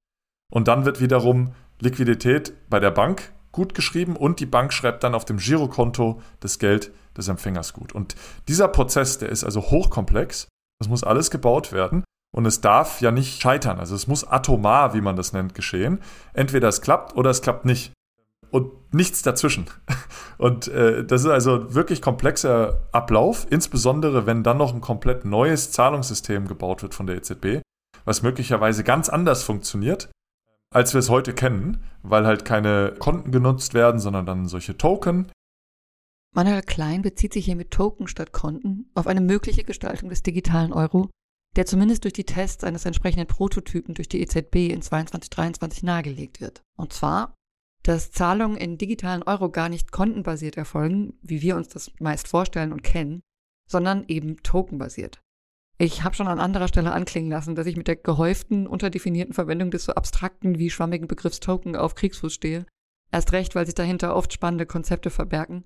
und dann wird wiederum Liquidität bei der Bank gutgeschrieben und die Bank schreibt dann auf dem Girokonto das Geld des Empfängers gut. Und dieser Prozess, der ist also hochkomplex. Das muss alles gebaut werden. Und es darf ja nicht scheitern. Also es muss atomar, wie man das nennt, geschehen. Entweder es klappt oder es klappt nicht. Und nichts dazwischen. Und das ist also ein wirklich komplexer Ablauf, insbesondere wenn dann noch ein komplett neues Zahlungssystem gebaut wird von der EZB, was möglicherweise ganz anders funktioniert, als wir es heute kennen, weil halt keine Konten genutzt werden, sondern dann solche Token. Manuel Klein bezieht sich hier mit Token statt Konten auf eine mögliche Gestaltung des digitalen Euro, der zumindest durch die Tests eines entsprechenden Prototypen durch die EZB in 2022-23 nahegelegt wird. Und zwar, dass Zahlungen in digitalen Euro gar nicht kontenbasiert erfolgen, wie wir uns das meist vorstellen und kennen, sondern eben tokenbasiert. Ich habe schon an anderer Stelle anklingen lassen, dass ich mit der gehäuften, unterdefinierten Verwendung des so abstrakten wie schwammigen Begriffs Token auf Kriegsfuß stehe. Erst recht, weil sich dahinter oft spannende Konzepte verbergen.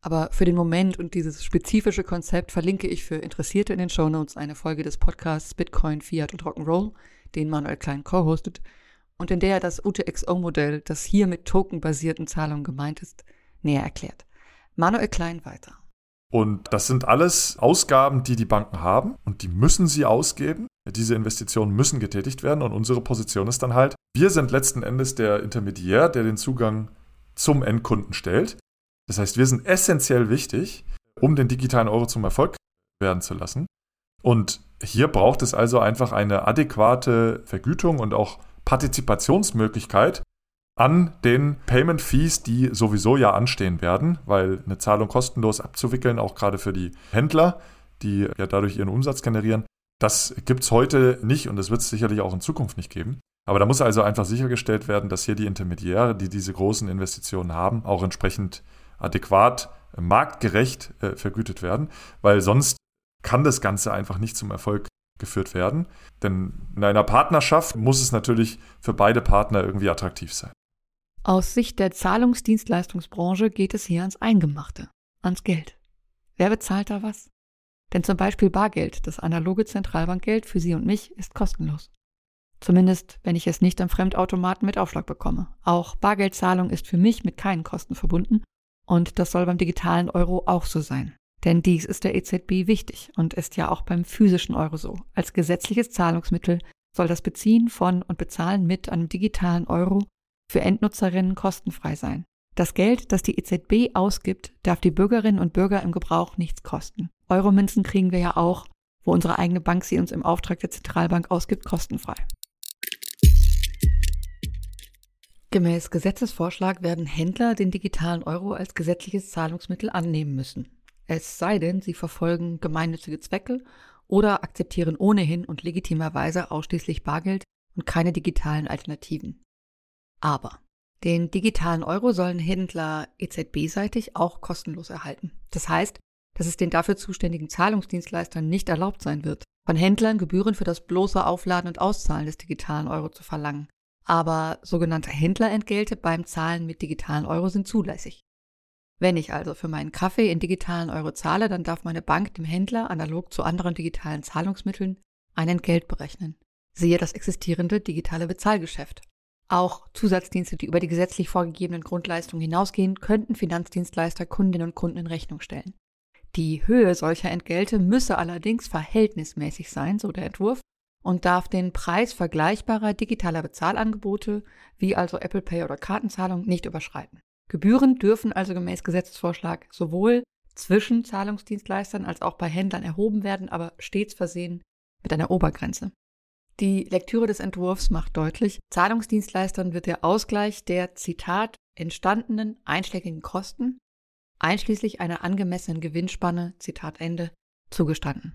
Aber für den Moment und dieses spezifische Konzept verlinke ich für Interessierte in den Shownotes eine Folge des Podcasts Bitcoin, Fiat und Rock'n'Roll, den Manuel Klein co-hostet, und in der er das UTXO-Modell, das hier mit tokenbasierten Zahlungen gemeint ist, näher erklärt. Manuel Klein weiter. Und das sind alles Ausgaben, die die Banken haben und die müssen sie ausgeben. Diese Investitionen müssen getätigt werden und unsere Position ist dann halt, wir sind letzten Endes der Intermediär, der den Zugang zum Endkunden stellt. Das heißt, wir sind essentiell wichtig um den digitalen Euro zum Erfolg werden zu lassen. Und hier braucht es also einfach eine adäquate Vergütung und auch Partizipationsmöglichkeit an den Payment-Fees, die sowieso ja anstehen werden, weil eine Zahlung kostenlos abzuwickeln, auch gerade für die Händler, die ja dadurch ihren Umsatz generieren, das gibt es heute nicht und das wird es sicherlich auch in Zukunft nicht geben. Aber da muss also einfach sichergestellt werden, dass hier die Intermediäre, die diese großen Investitionen haben, auch entsprechend adäquat, marktgerecht vergütet werden, weil sonst kann das Ganze einfach nicht zum Erfolg geführt werden. Denn in einer Partnerschaft muss es natürlich für beide Partner irgendwie attraktiv sein. Aus Sicht der Zahlungsdienstleistungsbranche geht es hier ans Eingemachte, ans Geld. Wer bezahlt da was? Denn zum Beispiel Bargeld, das analoge Zentralbankgeld für Sie und mich, ist kostenlos. Zumindest, wenn ich es nicht am Fremdautomaten mit Aufschlag bekomme. Auch Bargeldzahlung ist für mich mit keinen Kosten verbunden und das soll beim digitalen Euro auch so sein. Denn dies ist der EZB wichtig und ist ja auch beim physischen Euro so. Als gesetzliches Zahlungsmittel soll das Beziehen von und Bezahlen mit einem digitalen Euro für Endnutzerinnen kostenfrei sein. Das Geld, das die EZB ausgibt, darf die Bürgerinnen und Bürger im Gebrauch nichts kosten. Euromünzen kriegen wir ja auch, wo unsere eigene Bank sie uns im Auftrag der Zentralbank ausgibt, kostenfrei. Gemäß Gesetzesvorschlag werden Händler den digitalen Euro als gesetzliches Zahlungsmittel annehmen müssen. Es sei denn, sie verfolgen gemeinnützige Zwecke oder akzeptieren ohnehin und legitimerweise ausschließlich Bargeld und keine digitalen Alternativen. Aber den digitalen Euro sollen Händler EZB-seitig auch kostenlos erhalten. Das heißt, dass es den dafür zuständigen Zahlungsdienstleistern nicht erlaubt sein wird, von Händlern Gebühren für das bloße Aufladen und Auszahlen des digitalen Euro zu verlangen. Aber sogenannte Händlerentgelte beim Zahlen mit digitalen Euro sind zulässig. Wenn ich also für meinen Kaffee in digitalen Euro zahle, dann darf meine Bank dem Händler analog zu anderen digitalen Zahlungsmitteln ein Entgelt berechnen. Siehe das existierende digitale Bezahlgeschäft. Auch Zusatzdienste, die über die gesetzlich vorgegebenen Grundleistungen hinausgehen, könnten Finanzdienstleister Kundinnen und Kunden in Rechnung stellen. Die Höhe solcher Entgelte müsse allerdings verhältnismäßig sein, so der Entwurf, und darf den Preis vergleichbarer digitaler Bezahlangebote, wie also Apple Pay oder Kartenzahlung, nicht überschreiten. Gebühren dürfen also gemäß Gesetzesvorschlag sowohl zwischen Zahlungsdienstleistern als auch bei Händlern erhoben werden, aber stets versehen mit einer Obergrenze. Die Lektüre des Entwurfs macht deutlich, Zahlungsdienstleistern wird der Ausgleich der, Zitat, entstandenen einschlägigen Kosten einschließlich einer angemessenen Gewinnspanne, Zitat Ende, zugestanden.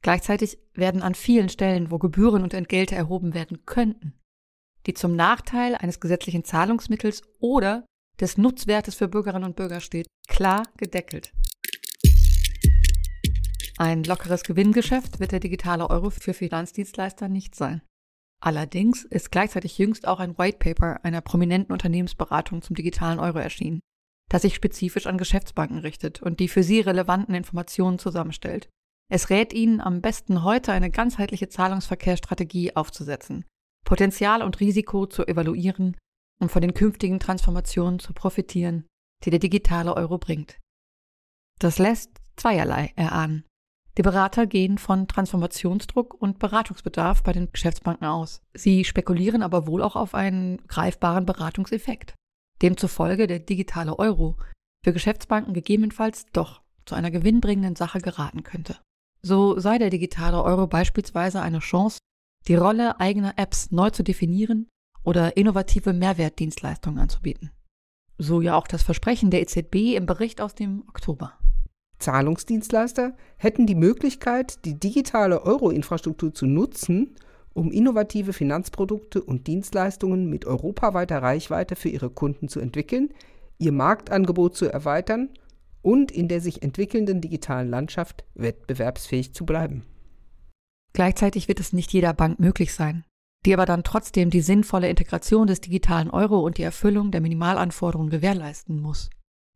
Gleichzeitig werden an vielen Stellen, wo Gebühren und Entgelte erhoben werden könnten, die zum Nachteil eines gesetzlichen Zahlungsmittels oder des Nutzwertes für Bürgerinnen und Bürger steht, klar gedeckelt. Ein lockeres Gewinngeschäft wird der digitale Euro für Finanzdienstleister nicht sein. Allerdings ist gleichzeitig jüngst auch ein White Paper einer prominenten Unternehmensberatung zum digitalen Euro erschienen, das sich spezifisch an Geschäftsbanken richtet und die für sie relevanten Informationen zusammenstellt. Es rät ihnen, am besten heute eine ganzheitliche Zahlungsverkehrsstrategie aufzusetzen, Potenzial und Risiko zu evaluieren, um von den künftigen Transformationen zu profitieren, die der digitale Euro bringt. Das lässt zweierlei erahnen. Die Berater gehen von Transformationsdruck und Beratungsbedarf bei den Geschäftsbanken aus. Sie spekulieren aber wohl auch auf einen greifbaren Beratungseffekt. Demzufolge der digitale Euro für Geschäftsbanken gegebenenfalls doch zu einer gewinnbringenden Sache geraten könnte. So sei der digitale Euro beispielsweise eine Chance, die Rolle eigener Apps neu zu definieren oder innovative Mehrwertdienstleistungen anzubieten. So ja auch das Versprechen der EZB im Bericht aus dem Oktober. Zahlungsdienstleister hätten die Möglichkeit, die digitale Euro-Infrastruktur zu nutzen, um innovative Finanzprodukte und Dienstleistungen mit europaweiter Reichweite für ihre Kunden zu entwickeln, ihr Marktangebot zu erweitern und in der sich entwickelnden digitalen Landschaft wettbewerbsfähig zu bleiben. Gleichzeitig wird es nicht jeder Bank möglich sein, die aber dann trotzdem die sinnvolle Integration des digitalen Euro und die Erfüllung der Minimalanforderungen gewährleisten muss.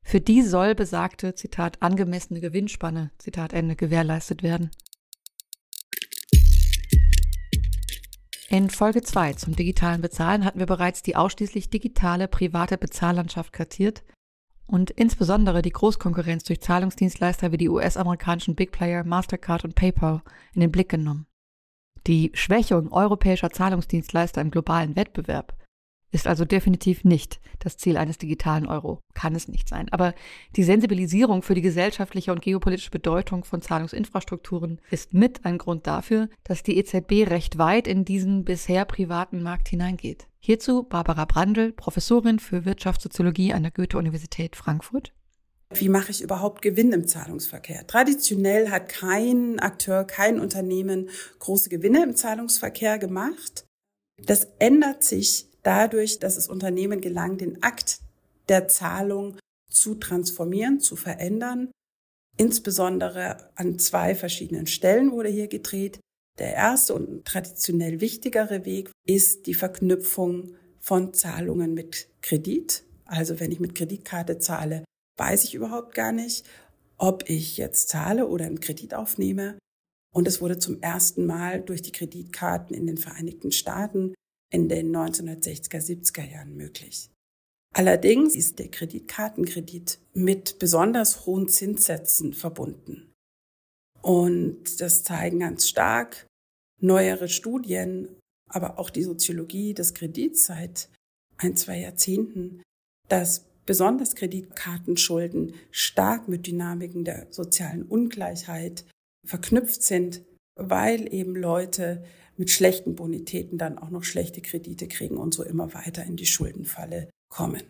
Für die soll besagte, Zitat, angemessene Gewinnspanne, Zitat Ende, gewährleistet werden. In Folge 2 zum digitalen Bezahlen hatten wir bereits die ausschließlich digitale private Bezahllandschaft kartiert und insbesondere die Großkonkurrenz durch Zahlungsdienstleister wie die US-amerikanischen Big Player Mastercard und PayPal in den Blick genommen. Die Schwächung europäischer Zahlungsdienstleister im globalen Wettbewerb Ist also definitiv nicht das Ziel eines digitalen Euro. Kann es nicht sein. Aber die Sensibilisierung für die gesellschaftliche und geopolitische Bedeutung von Zahlungsinfrastrukturen ist mit ein Grund dafür, dass die EZB recht weit in diesen bisher privaten Markt hineingeht. Hierzu Barbara Brandl, Professorin für Wirtschaftssoziologie an der Goethe-Universität Frankfurt. Wie mache ich überhaupt Gewinn im Zahlungsverkehr? Traditionell hat kein Akteur, kein Unternehmen große Gewinne im Zahlungsverkehr gemacht. Das ändert sich dadurch, dass es Unternehmen gelang, den Akt der Zahlung zu transformieren, zu verändern. Insbesondere an zwei verschiedenen Stellen wurde hier gedreht. Der erste und traditionell wichtigere Weg ist die Verknüpfung von Zahlungen mit Kredit. Also wenn ich mit Kreditkarte zahle, weiß ich überhaupt gar nicht, ob ich jetzt zahle oder einen Kredit aufnehme. Und es wurde zum ersten Mal durch die Kreditkarten in den Vereinigten Staaten in den 1960er, 70er Jahren möglich. Allerdings ist der Kreditkartenkredit mit besonders hohen Zinssätzen verbunden. Und das zeigen ganz stark neuere Studien, aber auch die Soziologie des Kredits seit 1-2 Jahrzehnten, dass besonders Kreditkartenschulden stark mit Dynamiken der sozialen Ungleichheit verknüpft sind, weil eben Leute mit schlechten Bonitäten dann auch noch schlechte Kredite kriegen und so immer weiter in die Schuldenfalle kommen.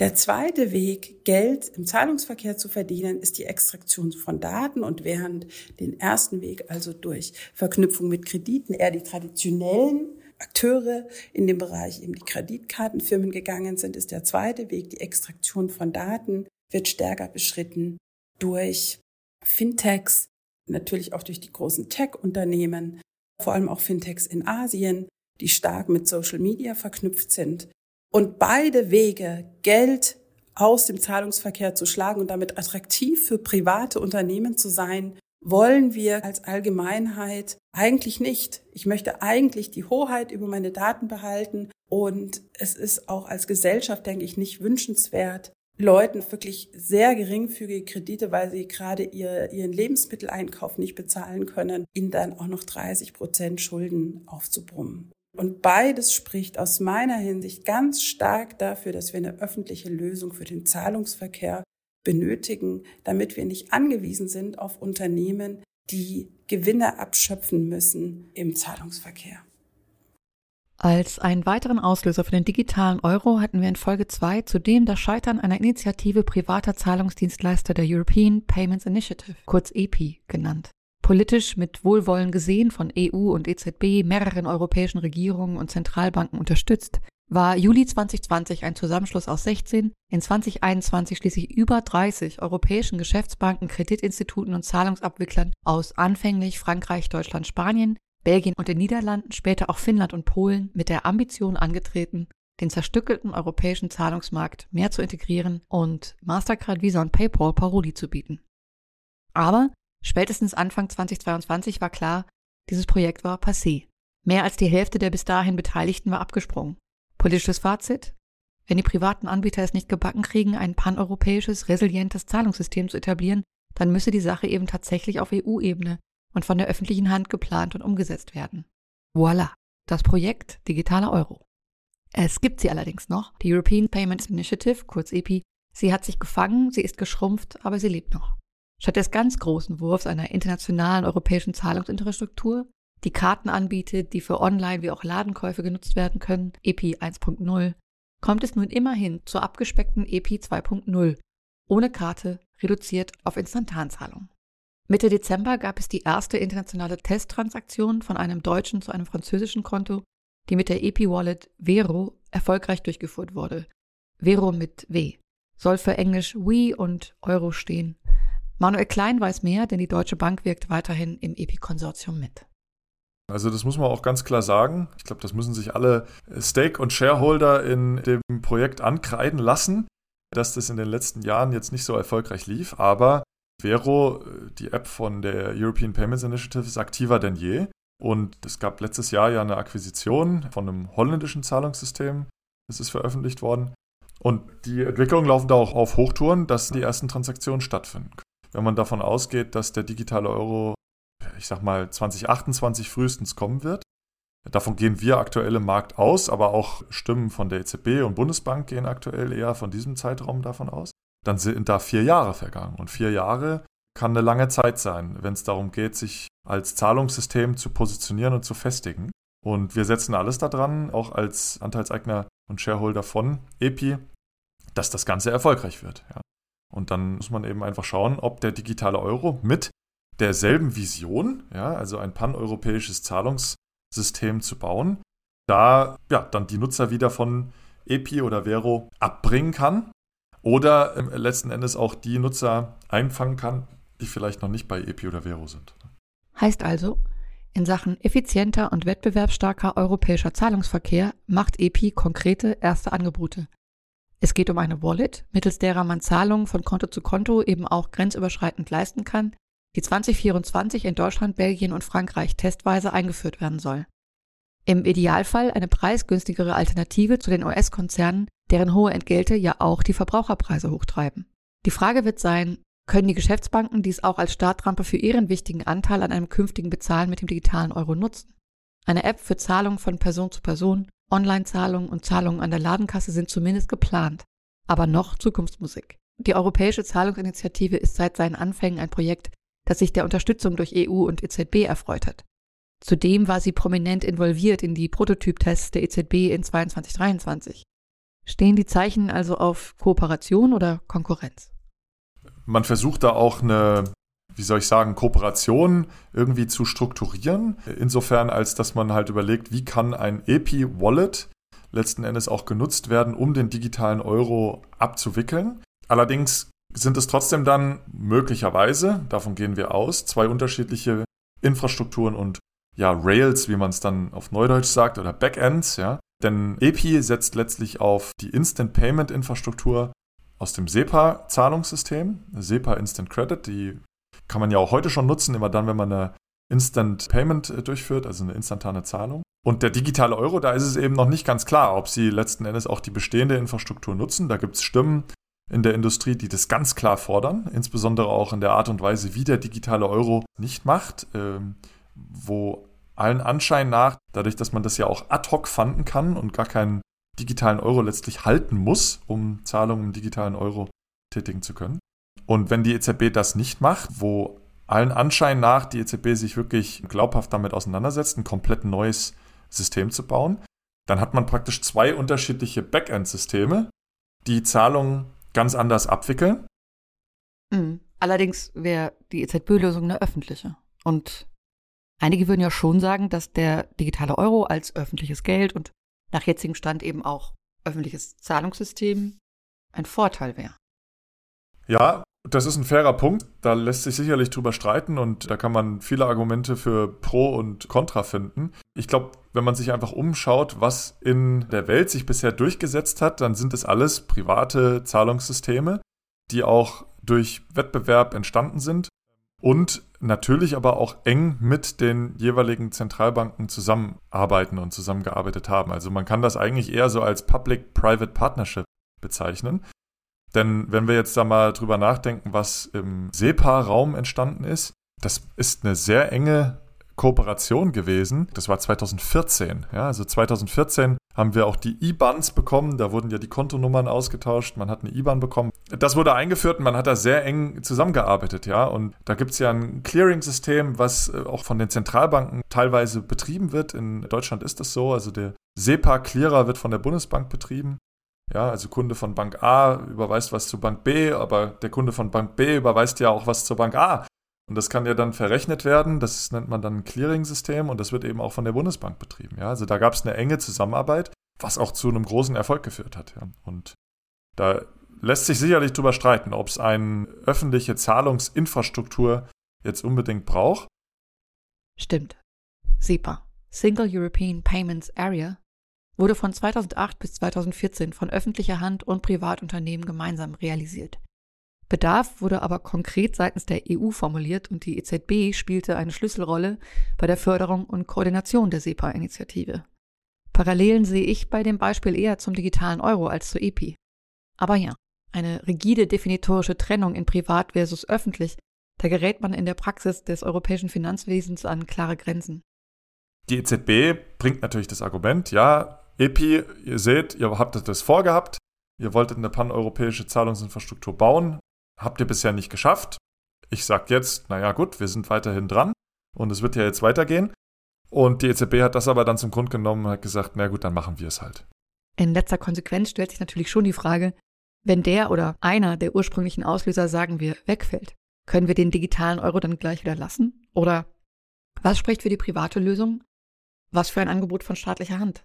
Der zweite Weg, Geld im Zahlungsverkehr zu verdienen, ist die Extraktion von Daten. Und während den ersten Weg, also durch Verknüpfung mit Krediten, eher die traditionellen Akteure in dem Bereich eben die Kreditkartenfirmen gegangen sind, ist der zweite Weg, die Extraktion von Daten, wird stärker beschritten durch Fintechs, natürlich auch durch die großen Tech-Unternehmen, vor allem auch Fintechs in Asien, die stark mit Social Media verknüpft sind. Und beide Wege, Geld aus dem Zahlungsverkehr zu schlagen und damit attraktiv für private Unternehmen zu sein, wollen wir als Allgemeinheit eigentlich nicht. Ich möchte eigentlich die Hoheit über meine Daten behalten. Und es ist auch als Gesellschaft, denke ich, nicht wünschenswert, Leuten wirklich sehr geringfügige Kredite, weil sie gerade ihren Lebensmitteleinkauf nicht bezahlen können, ihnen dann auch noch 30% Schulden aufzubrummen. Und beides spricht aus meiner Hinsicht ganz stark dafür, dass wir eine öffentliche Lösung für den Zahlungsverkehr benötigen, damit wir nicht angewiesen sind auf Unternehmen, die Gewinne abschöpfen müssen im Zahlungsverkehr. Als einen weiteren Auslöser für den digitalen Euro hatten wir in Folge 2 zudem das Scheitern einer Initiative privater Zahlungsdienstleister der European Payments Initiative, kurz EPI, genannt. Politisch mit Wohlwollen gesehen, von EU und EZB, mehreren europäischen Regierungen und Zentralbanken unterstützt, war Juli 2020 ein Zusammenschluss aus 16, in 2021 schließlich über 30 europäischen Geschäftsbanken, Kreditinstituten und Zahlungsabwicklern aus anfänglich Frankreich, Deutschland, Spanien, Belgien und den Niederlanden, später auch Finnland und Polen, mit der Ambition angetreten, den zerstückelten europäischen Zahlungsmarkt mehr zu integrieren und Mastercard, Visa und PayPal Paroli zu bieten. Aber spätestens Anfang 2022 war klar, dieses Projekt war passé. Mehr als die Hälfte der bis dahin Beteiligten war abgesprungen. Politisches Fazit? Wenn die privaten Anbieter es nicht gebacken kriegen, ein paneuropäisches, resilientes Zahlungssystem zu etablieren, dann müsse die Sache eben tatsächlich auf EU-Ebene und von der öffentlichen Hand geplant und umgesetzt werden. Voila, das Projekt digitaler Euro. Es gibt sie allerdings noch, die European Payments Initiative, kurz EPI. Sie hat sich gefangen, sie ist geschrumpft, aber sie lebt noch. Statt des ganz großen Wurfs einer internationalen europäischen Zahlungsinfrastruktur, die Karten anbietet, die für Online- wie auch Ladenkäufe genutzt werden können, EPI 1.0, kommt es nun immerhin zur abgespeckten EPI 2.0, ohne Karte, reduziert auf Instantanzahlung. Mitte Dezember gab es die erste internationale Testtransaktion von einem deutschen zu einem französischen Konto, die mit der EPI-Wallet Wero erfolgreich durchgeführt wurde. Wero mit W soll für Englisch We und Euro stehen. Manuel Klein weiß mehr, denn die Deutsche Bank wirkt weiterhin im EPI-Konsortium mit. Also das muss man auch ganz klar sagen. Ich glaube, das müssen sich alle Stake- und Shareholder in dem Projekt ankreiden lassen, dass das in den letzten Jahren jetzt nicht so erfolgreich lief, aber Wero, die App von der European Payments Initiative, ist aktiver denn je. Und es gab letztes Jahr ja eine Akquisition von einem holländischen Zahlungssystem. Das ist veröffentlicht worden. Und die Entwicklungen laufen da auch auf Hochtouren, dass die ersten Transaktionen stattfinden können. Wenn man davon ausgeht, dass der digitale Euro, 2028 frühestens kommen wird, Davon gehen wir aktuell im Markt aus, aber auch Stimmen von der EZB und Bundesbank gehen aktuell eher von diesem Zeitraum davon aus. Dann sind da 4 Jahre vergangen. Und 4 Jahre kann eine lange Zeit sein, wenn es darum geht, sich als Zahlungssystem zu positionieren und zu festigen. Und wir setzen alles daran, auch als Anteilseigner und Shareholder von EPI, dass das Ganze erfolgreich wird. Ja. Und dann muss man eben einfach schauen, ob der digitale Euro mit derselben Vision, ja, also ein paneuropäisches Zahlungssystem zu bauen, da ja, dann die Nutzer wieder von EPI oder Wero abbringen kann oder letzten Endes auch die Nutzer einfangen kann, die vielleicht noch nicht bei EPI oder Wero sind. Heißt also, in Sachen effizienter und wettbewerbsstarker europäischer Zahlungsverkehr macht EPI konkrete erste Angebote. Es geht um eine Wallet, mittels derer man Zahlungen von Konto zu Konto eben auch grenzüberschreitend leisten kann, die 2024 in Deutschland, Belgien und Frankreich testweise eingeführt werden soll. Im Idealfall eine preisgünstigere Alternative zu den US-Konzernen, deren hohe Entgelte ja auch die Verbraucherpreise hochtreiben. Die Frage wird sein, können die Geschäftsbanken dies auch als Startrampe für ihren wichtigen Anteil an einem künftigen Bezahlen mit dem digitalen Euro nutzen? Eine App für Zahlungen von Person zu Person, Online-Zahlungen und Zahlungen an der Ladenkasse sind zumindest geplant, aber noch Zukunftsmusik. Die Europäische Zahlungsinitiative ist seit seinen Anfängen ein Projekt, das sich der Unterstützung durch EU und EZB erfreut hat. Zudem war sie prominent involviert in die Prototyptests der EZB in 2022-23. Stehen die Zeichen also auf Kooperation oder Konkurrenz? Man versucht da auch eine, Kooperation irgendwie zu strukturieren. Insofern, als dass man halt überlegt, wie kann ein EPI-Wallet letzten Endes auch genutzt werden, um den digitalen Euro abzuwickeln. Allerdings sind es trotzdem dann möglicherweise, davon gehen wir aus, 2 unterschiedliche Infrastrukturen und ja, Rails, wie man es dann auf Neudeutsch sagt, oder Backends, ja. Denn EPI setzt letztlich auf die Instant-Payment-Infrastruktur aus dem SEPA-Zahlungssystem, SEPA Instant Credit, die kann man ja auch heute schon nutzen, immer dann, wenn man eine Instant Payment durchführt, also eine instantane Zahlung. Und der digitale Euro, da ist es eben noch nicht ganz klar, ob sie letzten Endes auch die bestehende Infrastruktur nutzen. Da gibt es Stimmen in der Industrie, die das ganz klar fordern, insbesondere auch in der Art und Weise, wie der digitale Euro nicht macht, wo allen Anschein nach, dadurch, dass man das ja auch ad hoc fanden kann und gar keinen digitalen Euro letztlich halten muss, um Zahlungen im digitalen Euro tätigen zu können. Und wenn die EZB das nicht macht, wo allen Anschein nach die EZB sich wirklich glaubhaft damit auseinandersetzt, ein komplett neues System zu bauen, dann hat man praktisch 2 unterschiedliche Backend-Systeme, die Zahlungen ganz anders abwickeln. Allerdings wäre die EZB-Lösung eine öffentliche. Und einige würden ja schon sagen, dass der digitale Euro als öffentliches Geld und nach jetzigem Stand eben auch öffentliches Zahlungssystem ein Vorteil wäre. Ja, das ist ein fairer Punkt. Da lässt sich sicherlich drüber streiten und da kann man viele Argumente für Pro und Contra finden. Ich glaube, wenn man sich einfach umschaut, was in der Welt sich bisher durchgesetzt hat, dann sind es alles private Zahlungssysteme, die auch durch Wettbewerb entstanden sind und natürlich aber auch eng mit den jeweiligen Zentralbanken zusammenarbeiten und zusammengearbeitet haben. Also man kann das eigentlich eher so als Public-Private Partnership bezeichnen. Denn wenn wir jetzt da mal drüber nachdenken, was im SEPA-Raum entstanden ist, das ist eine sehr enge Kooperation gewesen. Das war 2014. Ja, also 2014 haben wir auch die IBANs bekommen. Da wurden ja die Kontonummern ausgetauscht. Man hat eine IBAN bekommen. Das wurde eingeführt und man hat da sehr eng zusammengearbeitet. Ja, und da gibt es ja ein Clearing-System, was auch von den Zentralbanken teilweise betrieben wird. In Deutschland ist das so. Also der SEPA-Clearer wird von der Bundesbank betrieben. Ja, also Kunde von Bank A überweist was zu Bank B, aber der Kunde von Bank B überweist ja auch was zur Bank A. Und das kann ja dann verrechnet werden, das nennt man dann ein Clearing-System und das wird eben auch von der Bundesbank betrieben. Ja, also da gab es eine enge Zusammenarbeit, was auch zu einem großen Erfolg geführt hat. Ja. Und da lässt sich sicherlich drüber streiten, ob es eine öffentliche Zahlungsinfrastruktur jetzt unbedingt braucht. Stimmt. SEPA, Single European Payments Area, wurde von 2008 bis 2014 von öffentlicher Hand und Privatunternehmen gemeinsam realisiert. Bedarf wurde aber konkret seitens der EU formuliert und die EZB spielte eine Schlüsselrolle bei der Förderung und Koordination der SEPA-Initiative. Parallelen sehe ich bei dem Beispiel eher zum digitalen Euro als zu EPI. Aber ja, eine rigide definitorische Trennung in privat versus öffentlich, da gerät man in der Praxis des europäischen Finanzwesens an klare Grenzen. Die EZB bringt natürlich das Argument, ja, EPI, ihr seht, ihr habt das vorgehabt, ihr wolltet eine paneuropäische Zahlungsinfrastruktur bauen, habt ihr bisher nicht geschafft. Ich sage jetzt, naja gut, wir sind weiterhin dran und es wird ja jetzt weitergehen. Und die EZB hat das aber dann zum Grund genommen und hat gesagt, na gut, dann machen wir es halt. In letzter Konsequenz stellt sich natürlich schon die Frage, wenn der oder einer der ursprünglichen Auslöser, sagen wir, wegfällt, können wir den digitalen Euro dann gleich wieder lassen? Oder was spricht für die private Lösung? Was für ein Angebot von staatlicher Hand?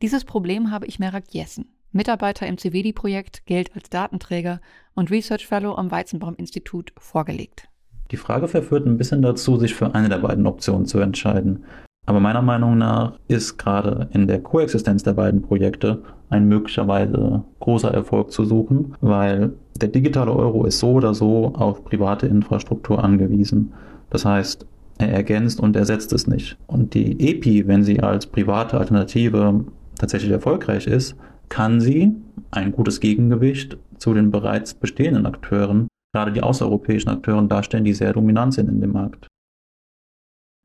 Dieses Problem habe ich Merak Jessen, Mitarbeiter im CVD-Projekt Geld als Datenträger und Research Fellow am Weizenbaum-Institut, vorgelegt. Die Frage verführt ein bisschen dazu, sich für eine der beiden Optionen zu entscheiden. Aber meiner Meinung nach ist gerade in der Koexistenz der beiden Projekte ein möglicherweise großer Erfolg zu suchen, weil der digitale Euro ist so oder so auf private Infrastruktur angewiesen. Das heißt, er ergänzt und ersetzt es nicht. Und die EPI, wenn sie als private Alternative tatsächlich erfolgreich ist, kann sie ein gutes Gegengewicht zu den bereits bestehenden Akteuren, gerade die außereuropäischen Akteuren, darstellen, die sehr dominant sind in dem Markt.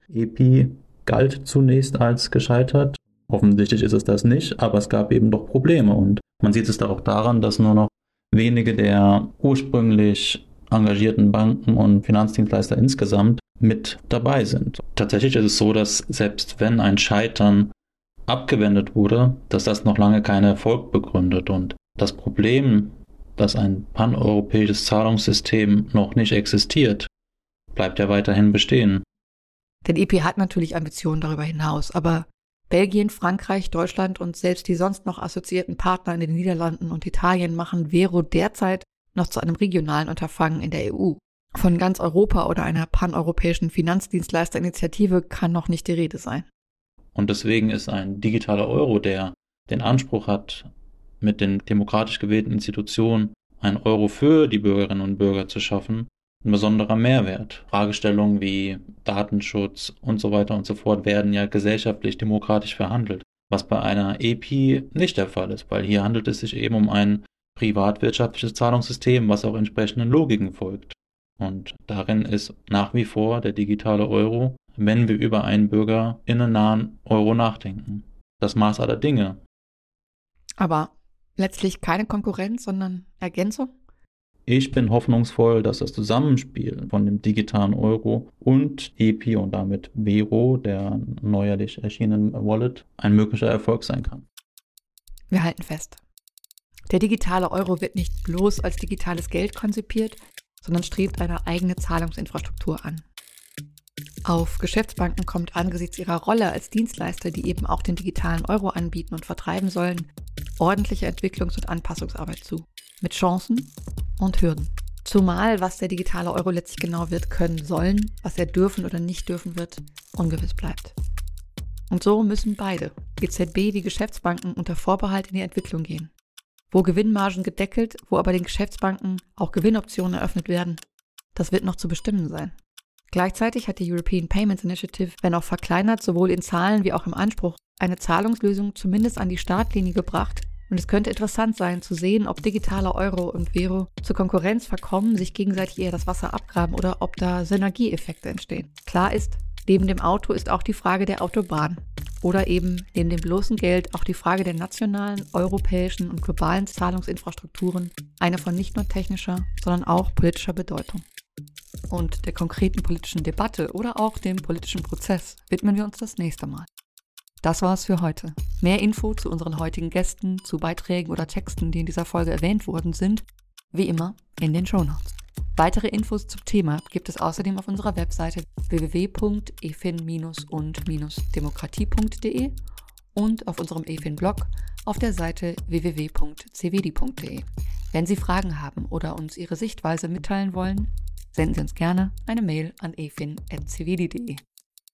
EPI galt zunächst als gescheitert. Offensichtlich ist es das nicht, aber es gab eben doch Probleme. Und man sieht es da auch daran, dass nur noch wenige der ursprünglich engagierten Banken und Finanzdienstleister insgesamt mit dabei sind. Tatsächlich ist es so, dass selbst wenn ein Scheitern abgewendet wurde, dass das noch lange keinen Erfolg begründet. Und das Problem, dass ein paneuropäisches Zahlungssystem noch nicht existiert, bleibt ja weiterhin bestehen. Denn EPI hat natürlich Ambitionen darüber hinaus, aber Belgien, Frankreich, Deutschland und selbst die sonst noch assoziierten Partner in den Niederlanden und Italien machen Wero derzeit noch zu einem regionalen Unterfangen in der EU. Von ganz Europa oder einer paneuropäischen Finanzdienstleisterinitiative kann noch nicht die Rede sein. Und deswegen ist ein digitaler Euro, der den Anspruch hat, mit den demokratisch gewählten Institutionen einen Euro für die Bürgerinnen und Bürger zu schaffen, ein besonderer Mehrwert. Fragestellungen wie Datenschutz und so weiter und so fort werden ja gesellschaftlich demokratisch verhandelt, was bei einer EPI nicht der Fall ist, weil hier handelt es sich eben um ein privatwirtschaftliches Zahlungssystem, was auch entsprechenden Logiken folgt. Und darin ist nach wie vor der digitale Euro, wenn wir über einen bürgerinnennahen Euro nachdenken, das Maß aller Dinge. Aber letztlich keine Konkurrenz, sondern Ergänzung? Ich bin hoffnungsvoll, dass das Zusammenspiel von dem digitalen Euro und EPI und damit Wero, der neuerlich erschienenen Wallet, ein möglicher Erfolg sein kann. Wir halten fest. Der digitale Euro wird nicht bloß als digitales Geld konzipiert, sondern strebt eine eigene Zahlungsinfrastruktur an. Auf Geschäftsbanken kommt angesichts ihrer Rolle als Dienstleister, die eben auch den digitalen Euro anbieten und vertreiben sollen, ordentliche Entwicklungs- und Anpassungsarbeit zu. Mit Chancen und Hürden. Zumal, was der digitale Euro letztlich genau wird, können, sollen, was er dürfen oder nicht dürfen wird, ungewiss bleibt. Und so müssen beide, EZB wie Geschäftsbanken, unter Vorbehalt in die Entwicklung gehen. Wo Gewinnmargen gedeckelt, wo aber den Geschäftsbanken auch Gewinnoptionen eröffnet werden, das wird noch zu bestimmen sein. Gleichzeitig hat die European Payments Initiative, wenn auch verkleinert, sowohl in Zahlen wie auch im Anspruch, eine Zahlungslösung zumindest an die Startlinie gebracht. Und es könnte interessant sein, zu sehen, ob digitaler Euro und Wero zur Konkurrenz verkommen, sich gegenseitig eher das Wasser abgraben oder ob da Synergieeffekte entstehen. Klar ist, neben dem Auto ist auch die Frage der Autobahn. Oder eben neben dem bloßen Geld auch die Frage der nationalen, europäischen und globalen Zahlungsinfrastrukturen eine von nicht nur technischer, sondern auch politischer Bedeutung. Und der konkreten politischen Debatte oder auch dem politischen Prozess widmen wir uns das nächste Mal. Das war's für heute. Mehr Info zu unseren heutigen Gästen, zu Beiträgen oder Texten, die in dieser Folge erwähnt worden sind, wie immer in den Shownotes. Weitere Infos zum Thema gibt es außerdem auf unserer Webseite www.efin-und-demokratie.de und auf unserem EFIN-Blog auf der Seite www.cvd.de. Wenn Sie Fragen haben oder uns Ihre Sichtweise mitteilen wollen, senden Sie uns gerne eine Mail an efin@cvd.de.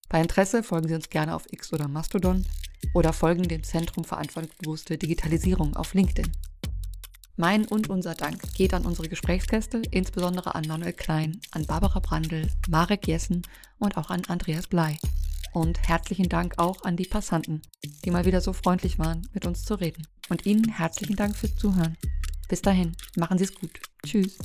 Bei Interesse folgen Sie uns gerne auf X oder Mastodon oder folgen dem Zentrum verantwortungsbewusste Digitalisierung auf LinkedIn. Mein und unser Dank geht an unsere Gesprächsgäste, insbesondere an Manuel Klein, an Barbara Brandl, Marek Jessen und auch an Andreas Bley. Und herzlichen Dank auch an die Passanten, die mal wieder so freundlich waren, mit uns zu reden. Und Ihnen herzlichen Dank fürs Zuhören. Bis dahin, machen Sie es gut. Tschüss.